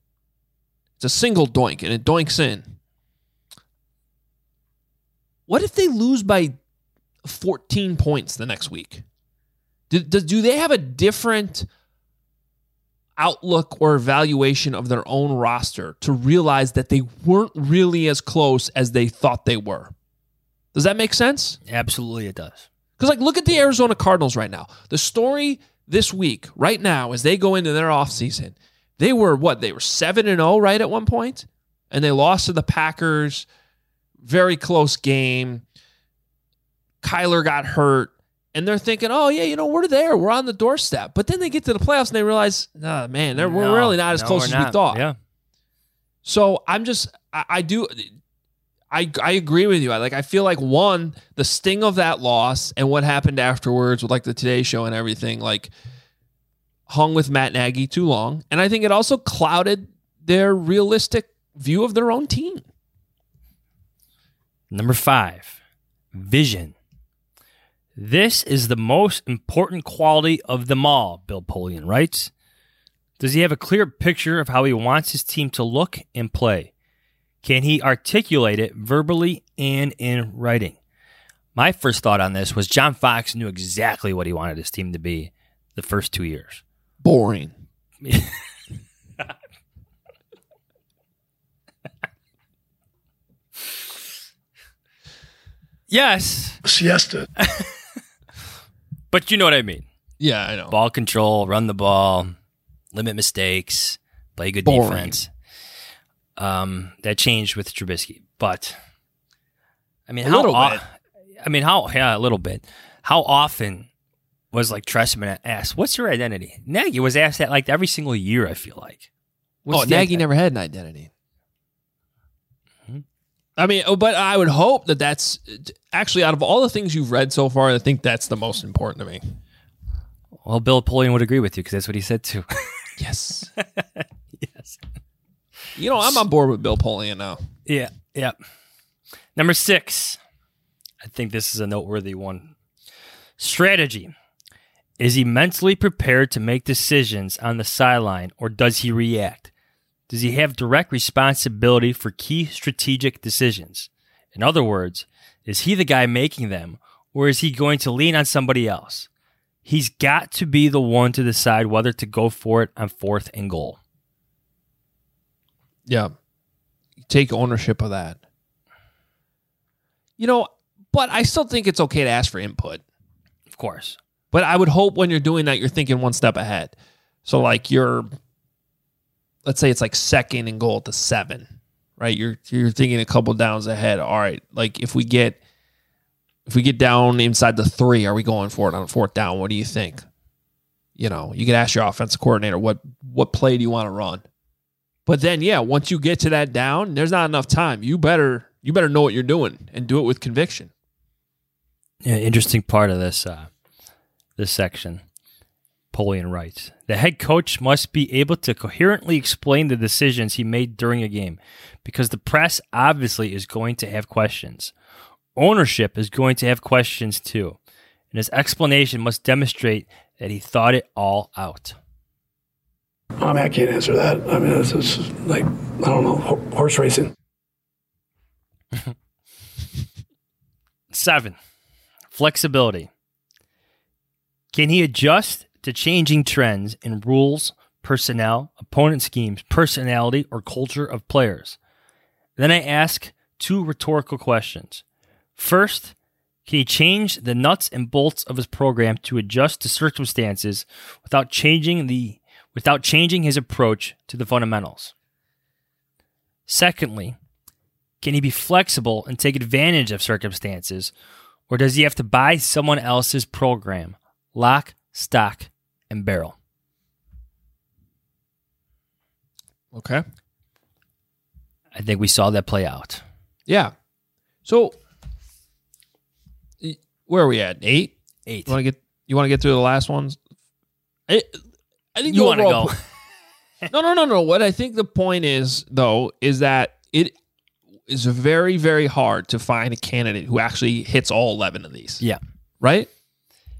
It's a single doink, and it doinks in. What if they lose by 14 points the next week? Do they have a different outlook or evaluation of their own roster to realize that they weren't really as close as they thought they were? Does that make sense? Absolutely it does. Because, look at the Arizona Cardinals right now. The story... This week, right now, as they go into their offseason, they were 7-0, right, at one point? And they lost to the Packers. Very close game. Kyler got hurt. And they're thinking, oh, yeah, we're there. We're on the doorstep. But then they get to the playoffs and they realize, we're really not as close as we thought. Yeah. So I agree with you. I feel like, one, the sting of that loss and what happened afterwards with the Today Show and everything hung with Matt Nagy too long. And I think it also clouded their realistic view of their own team. Number five, vision. This is the most important quality of them all, Bill Polian writes. Does he have a clear picture of how he wants his team to look and play? Can he articulate it verbally and in writing? My first thought on this was John Fox knew exactly what he wanted his team to be the first 2 years. Boring. Yes, siesta. But you know what I mean. Yeah, I know. Ball control, run the ball, limit mistakes, play good defense. That changed with Trubisky, but I mean, a little bit. How often was like Trestman asked, "What's your identity?" Nagy was asked that like every single year. I feel like. Nagy never had an identity. Mm-hmm. I mean, but I would hope that that's actually out of all the things you've read so far, I think that's the most important to me. Well, Bill Polian would agree with you because that's what he said too. Yes. Yes. You know, I'm on board with Bill Polian now. Yeah. Yeah. Number 6. I think this is a noteworthy one. Strategy. Is he mentally prepared to make decisions on the sideline, or does he react? Does he have direct responsibility for key strategic decisions? In other words, is he the guy making them, or is he going to lean on somebody else? He's got to be the one to decide whether to go for it on 4th and goal. Yeah. Take ownership of that. You know, but I still think it's okay to ask for input. Of course. But I would hope when you're doing that, you're thinking one step ahead. So like let's say it's like 2nd and goal at the 7, right? You're thinking a couple downs ahead. All right, like if we get down inside the 3, are we going for it on 4th down? What do you think? You know, you could ask your offensive coordinator, what play do you want to run? But then, yeah, once you get to that down, there's not enough time. You better know what you're doing and do it with conviction. Yeah, interesting part of this. This section, Polian writes, the head coach must be able to coherently explain the decisions he made during a game because the press obviously is going to have questions. Ownership is going to have questions too, and his explanation must demonstrate that he thought it all out. I mean, I can't answer that. I mean, it's just like, I don't know, horse racing. 7, flexibility. Can he adjust to changing trends in rules, personnel, opponent schemes, personality, or culture of players? Then I ask 2 rhetorical questions. First, can he change the nuts and bolts of his program to adjust to circumstances without changing his approach to the fundamentals? Secondly, can he be flexible and take advantage of circumstances, or does he have to buy someone else's program? Lock, stock, and barrel. Okay. I think we saw that play out. Yeah. So, where are we at? 8? 8. You want to get through the last ones? I think you want to go. No. What I think the point is, though, is that it is very, very hard to find a candidate who actually hits all 11 of these. Yeah. Right?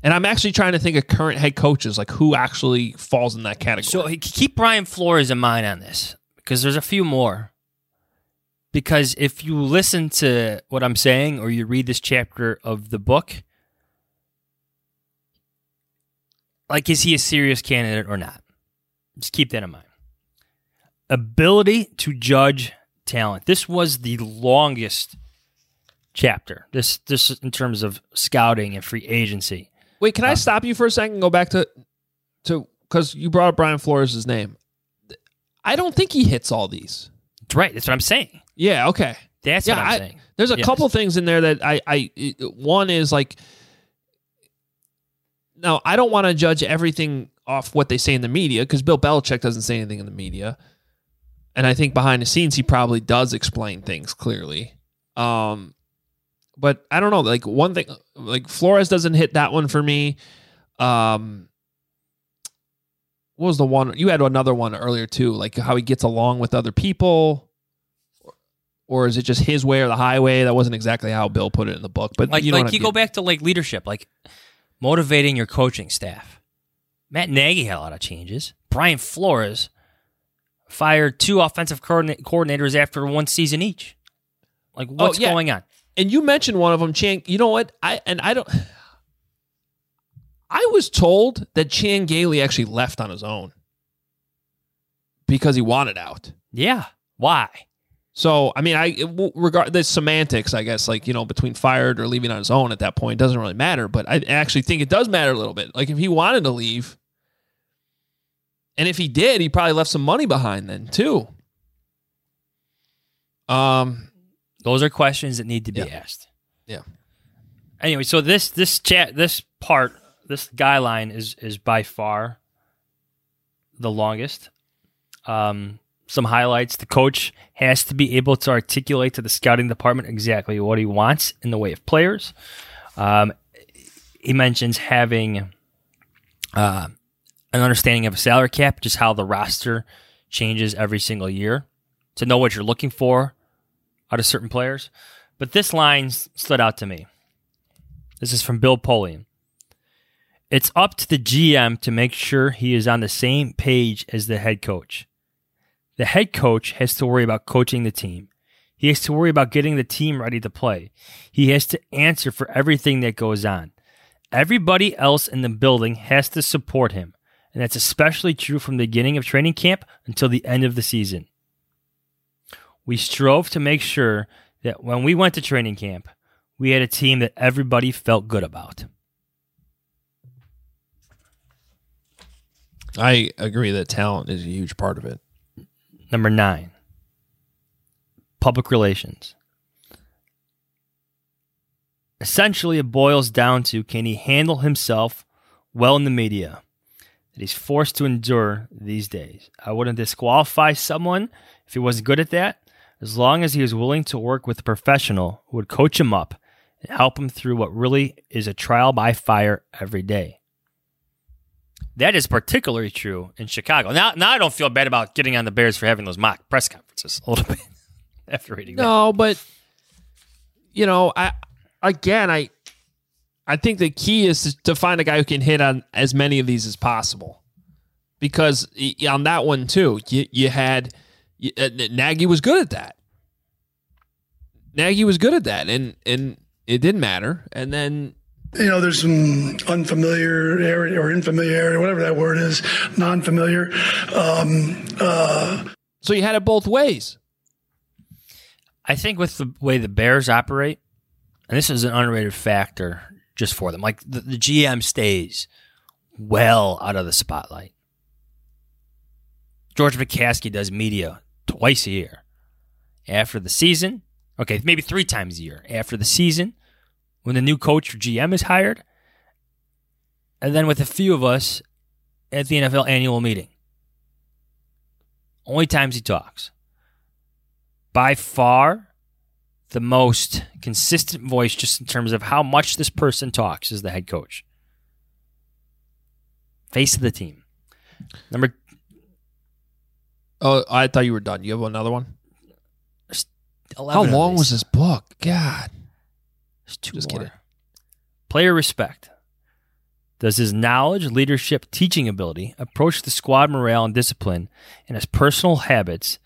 And I'm actually trying to think of current head coaches, like who actually falls in that category. So keep Brian Flores in mind on this, because there's a few more. Because if you listen to what I'm saying, or you read this chapter of the book, like, is he a serious candidate or not? Just keep that in mind. Ability to judge talent. This was the longest chapter. This in terms of scouting and free agency. Wait, can I stop you for a second and go back to because you brought up Brian Flores' name. I don't think he hits all these. That's right. That's what I'm saying. Yeah, okay. That's what I'm saying. There's a couple things in there that I one is like, now, I don't want to judge everything off what they say in the media, because Bill Belichick doesn't say anything in the media. And I think behind the scenes, he probably does explain things clearly. But I don't know, like one thing, like Flores doesn't hit that one for me. What was the one? You had another one earlier too, like how he gets along with other people, or is it just his way or the highway? That wasn't exactly how Bill put it in the book, but like, you know, like you go back to like leadership, like motivating your coaching staff. Matt Nagy had a lot of changes. Brian Flores fired 2 offensive coordinators after 1 season each. Like, what's going on? And you mentioned one of them, Chan. You know what? I was told that Chan Gailey actually left on his own because he wanted out. Yeah. Why? So, I mean, regard the semantics, I guess, like, you know, between fired or leaving on his own at that point doesn't really matter. But I actually think it does matter a little bit. Like, if he wanted to leave, and if he did, he probably left some money behind then too. Those are questions that need to be asked. Yeah. Anyway, so this guideline is by far the longest. Some highlights. The coach has to be able to articulate to the scouting department exactly what he wants in the way of players. He mentions having an understanding of a salary cap, just how the roster changes every single year, to know what you're looking for out of certain players. But this line stood out to me. This is from Bill Polian. It's up to the GM to make sure he is on the same page as the head coach. The head coach has to worry about coaching the team. He has to worry about getting the team ready to play. He has to answer for everything that goes on. Everybody else in the building has to support him, and that's especially true from the beginning of training camp until the end of the season. We strove to make sure that when we went to training camp, we had a team that everybody felt good about. I agree that talent is a huge part of it. Number 9, public relations. Essentially, it boils down to, can he handle himself well in the media that he's forced to endure these days? I wouldn't disqualify someone if he wasn't good at that, as long as he was willing to work with a professional who would coach him up and help him through what really is a trial by fire every day. That is particularly true in Chicago. Now I don't feel bad about getting on the Bears for having those mock press conferences a little bit after reading that. No, but, you know, I think the key is to find a guy who can hit on as many of these as possible. Because on that one, too, you had Nagy was good at that. and it didn't matter. And then, you know, there's some unfamiliarity or infamiliarity, whatever that word is, non-familiar. So you had it both ways. I think with the way the Bears operate, and this is an underrated factor just for them, like the GM stays well out of the spotlight. George McCaskey does media twice a year after the season. Okay, maybe 3 times a year after the season, when the new coach or GM is hired, and then with a few of us at the NFL annual meeting. Only times he talks. By far, the most consistent voice, just in terms of how much this person talks, is the head coach. Face of the team. Number. Oh, I thought you were done. You have another one? How long was this book? God. Just kidding. Player respect. Does his knowledge, leadership, teaching ability, approach the squad morale and discipline, and his personal habits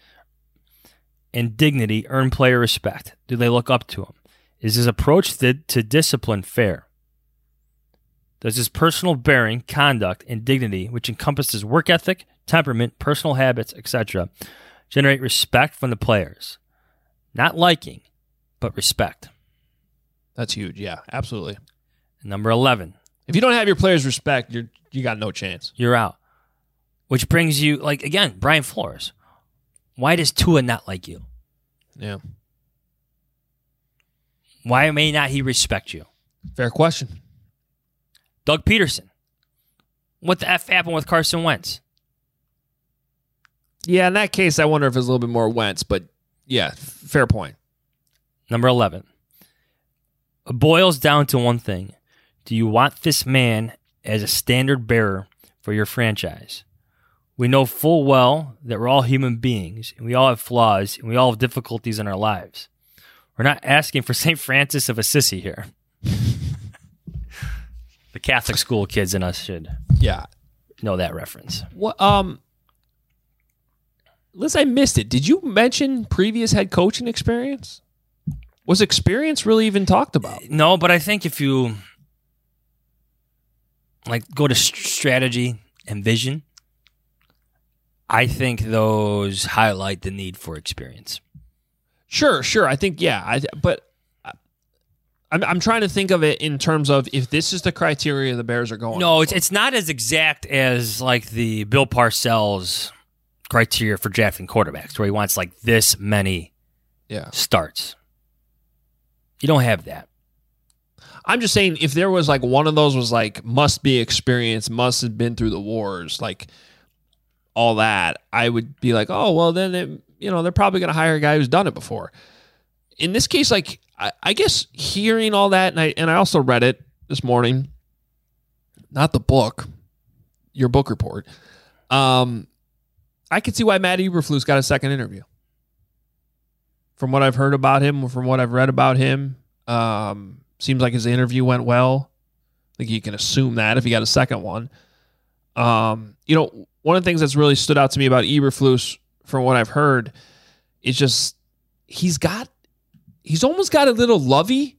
and dignity earn player respect? Do they look up to him? Is his approach to discipline fair? Does his personal bearing, conduct, and dignity, which encompasses work ethic, temperament, personal habits, etc., generate respect from the players? Not liking, but respect. That's huge. Yeah, absolutely. Number 11. If you don't have your players' respect, you got no chance. You're out. Which brings you, like, again, Brian Flores. Why does Tua not like you? Yeah. Why may not he respect you? Fair question. Doug Peterson. What the F happened with Carson Wentz? Yeah, in that case, I wonder if it's a little bit more Wentz, but yeah, fair point. Number 11. It boils down to one thing. Do you want this man as a standard bearer for your franchise? We know full well that we're all human beings, and we all have flaws, and we all have difficulties in our lives. We're not asking for St. Francis of Assisi here. The Catholic school kids in us should know that reference. What, Liz, I missed it. Did you mention previous head coaching experience? Was experience really even talked about? No, but I think if you go to strategy and vision, I think those highlight the need for experience. Sure. I think, yeah. But I'm trying to think of it in terms of if this is the criteria the Bears are going. No, it's not as exact as like the Bill Parcells criteria for drafting quarterbacks, where he wants like this many starts. You don't have that. I'm just saying, if there was like one of those was like must be experienced, must have been through the wars, like all that, I would be like, oh well, then it, you know, they're probably going to hire a guy who's done it before. In this case, like I guess hearing all that, and I also read it this morning, not the book, your book report. I could see why Matt Eberflus got a second interview. From what I've heard about him, from what I've read about him, seems like his interview went well. I think you can assume that if he got a second one. You know, one of the things that's really stood out to me about Eberflus, from what I've heard, is just he's almost got a little Lovey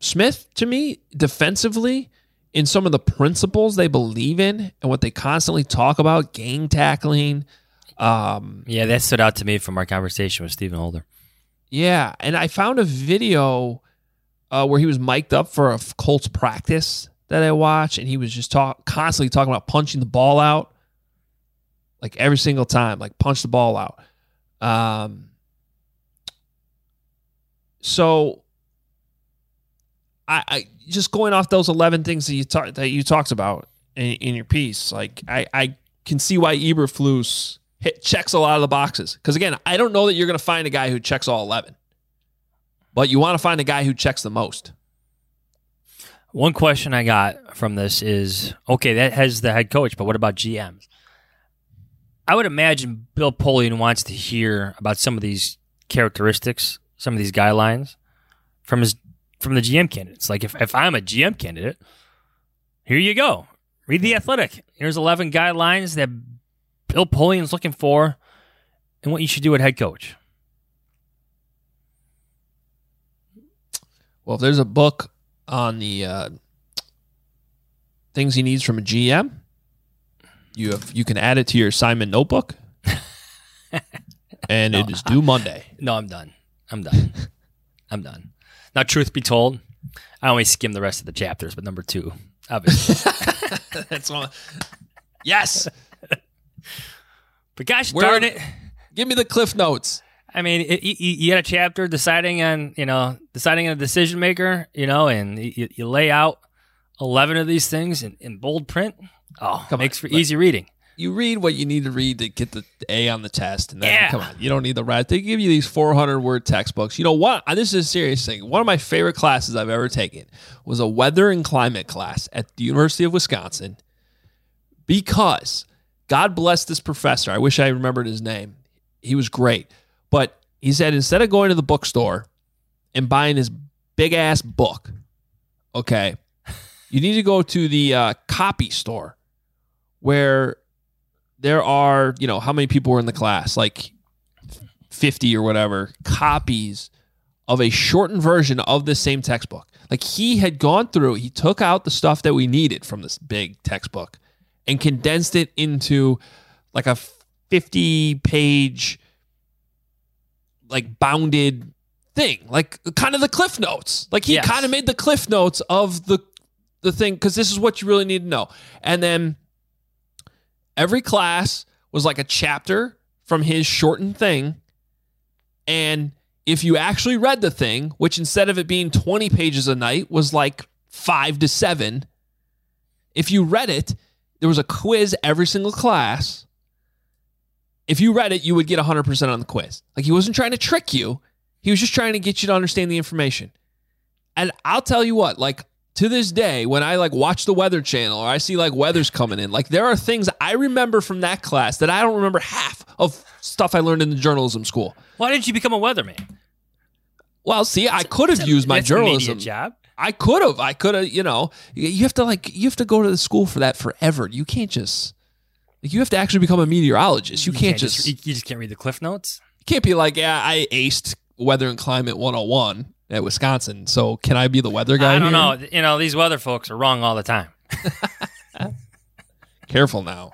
Smith to me defensively in some of the principles they believe in and what they constantly talk about, gang tackling. Yeah, that stood out to me from our conversation with Stephen Holder. Yeah, and I found a video where he was mic'd up for a Colts practice that I watched, and he was just constantly talking about punching the ball out, like every single time, like punch the ball out. So I just going off those 11 things that you talked about in your piece, like I can see why Eberflus checks a lot of the boxes. Because again, I don't know that you're going to find a guy who checks all 11, but you want to find a guy who checks the most. One question I got from this is, okay, that has the head coach, but what about GMs? I would imagine Bill Polian wants to hear about some of these characteristics, some of these guidelines from the GM candidates. Like if I'm a GM candidate, here you go. Read The Athletic. Here's 11 guidelines that Bill Polian's looking for and what you should do at head coach. Well, if there's a book on the things he needs from a GM, you can add it to your assignment notebook, and no, it is due Monday. No, I'm done. I'm done. Now, truth be told, I always skim the rest of the chapters, but number 2, obviously. That's one. Yes. But gosh darn it. Give me the cliff notes. I mean, you had a chapter deciding on a decision maker, you know, and you lay out 11 of these things in bold print. Oh, makes for easy reading. You read what you need to read to get the A on the test, and then come on, you don't need the rest. They give you these 400-word textbooks. You know what? This is a serious thing. One of my favorite classes I've ever taken was a weather and climate class at the University of Wisconsin, because God bless this professor. I wish I remembered his name. He was great, but he said instead of going to the bookstore and buying this big ass book, okay, you need to go to the copy store, where there are, you know, how many people were in the class? Like 50 or whatever copies of a shortened version of this same textbook. Like he had gone through, he took out the stuff that we needed from this big textbook and condensed it into like a 50-page, like bounded thing, like kind of the Cliff Notes. Like he kind of made the Cliff Notes of the thing, because this is what you really need to know. And then every class was like a chapter from his shortened thing. And if you actually read the thing, which instead of it being 20 pages a night was like 5 to 7, if you read it, there was a quiz every single class. If you read it, you would get 100% on the quiz. Like he wasn't trying to trick you. He was just trying to get you to understand the information. And I'll tell you what, like, to this day, when I like watch the Weather Channel or I see like weather's coming in, like there are things I remember from that class that I don't remember half of stuff I learned in the journalism school. Why didn't you become a weatherman? Well, see, I could have used my journalism job. I could have, you know, you have to go to the school for that forever. You can't just, like, you have to actually become a meteorologist. You just can't read the Cliff Notes. You can't be like, yeah, I aced weather and climate 101. At Wisconsin, so can I be the weather guy? I don't know. You know, these weather folks are wrong all the time. Careful now.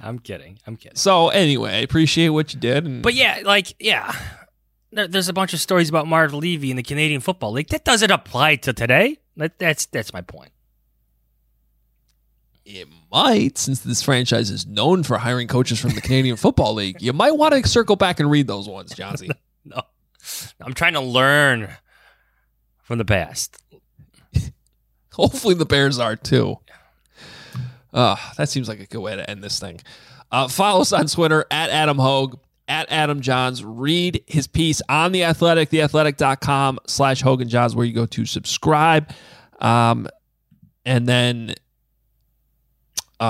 I'm kidding. So anyway, I appreciate what you did. And... But yeah, like, yeah, there's a bunch of stories about Marv Levy and the Canadian Football League. That doesn't apply to today. That's my point. It might, since this franchise is known for hiring coaches from the Canadian Football League. You might want to circle back and read those ones, Johnsy. No. I'm trying to learn from the past. Hopefully the Bears are, too. That seems like a good way to end this thing. Follow us on Twitter, at Adam Hogue, at Adam Johns. Read his piece on The Athletic, theathletic.com/HoganJohns, where you go to subscribe. And then...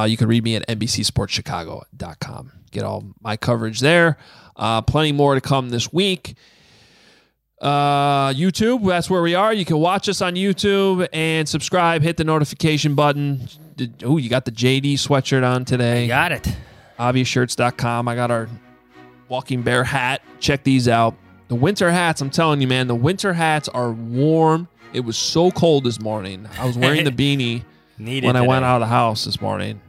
you can read me at NBCSportsChicago.com. Get all my coverage there. Plenty more to come this week. YouTube, that's where we are. You can watch us on YouTube and subscribe. Hit the notification button. Oh, you got the JD sweatshirt on today. I got it. ObviousShirts.com. I got our Walking Bear hat. Check these out. The winter hats, I'm telling you, man, the winter hats are warm. It was so cold this morning. I was wearing the beanie. I went out of the house this morning.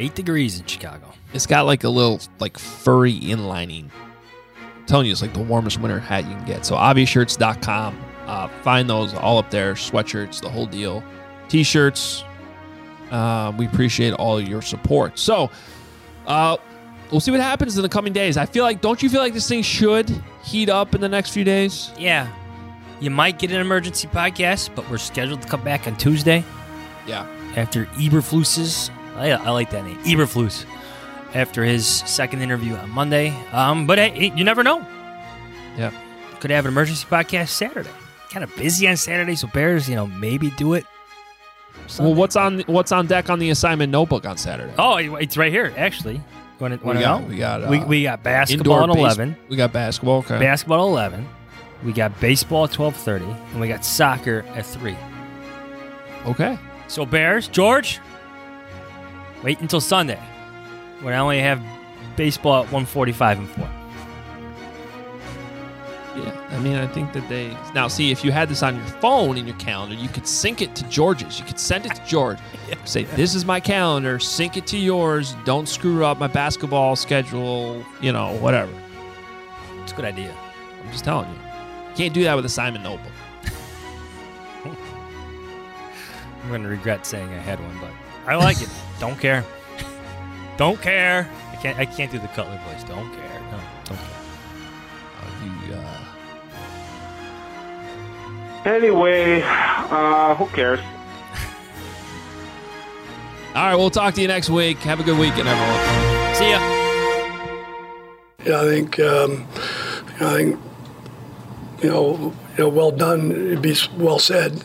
8 degrees in Chicago. It's got like a little like furry inlining. I'm telling you, it's like the warmest winter hat you can get. So obviousshirts.com. Find those all up there. Sweatshirts, the whole deal. T-shirts. We appreciate all your support. So we'll see what happens in the coming days. Don't you feel like this thing should heat up in the next few days? Yeah. You might get an emergency podcast, but we're scheduled to come back on Tuesday. Yeah. After Eberflus's. I like that name. Eberflus. After his second interview on Monday. But hey, you never know. Yeah. Could have an emergency podcast Saturday. Kind of busy on Saturday, so Bears, maybe do it Sunday. Well, what's on deck on the assignment notebook on Saturday? Oh, it's right here, actually. We got basketball at 11. We got basketball, okay. Basketball at 11. We got baseball at 12:30, and we got soccer at 3. Okay. So Bears, George, wait until Sunday when I only have baseball at 1:45 and 4. Yeah, I mean, I think that they... Now, see, if you had this on your phone in your calendar, you could sync it to George's. You could send it to George. Yeah. Say, this is my calendar. Sync it to yours. Don't screw up my basketball schedule, whatever. It's a good idea. I'm just telling you. Can't do that with a Simon Noble. I'm going to regret saying I had one, but I like it. Don't care. Don't care. I can't do the Cutler voice. Don't care. No, don't care. Anyway, who cares? All right, we'll talk to you next week. Have a good weekend, everyone. See ya. Yeah, I think. Well done, it'd be well said.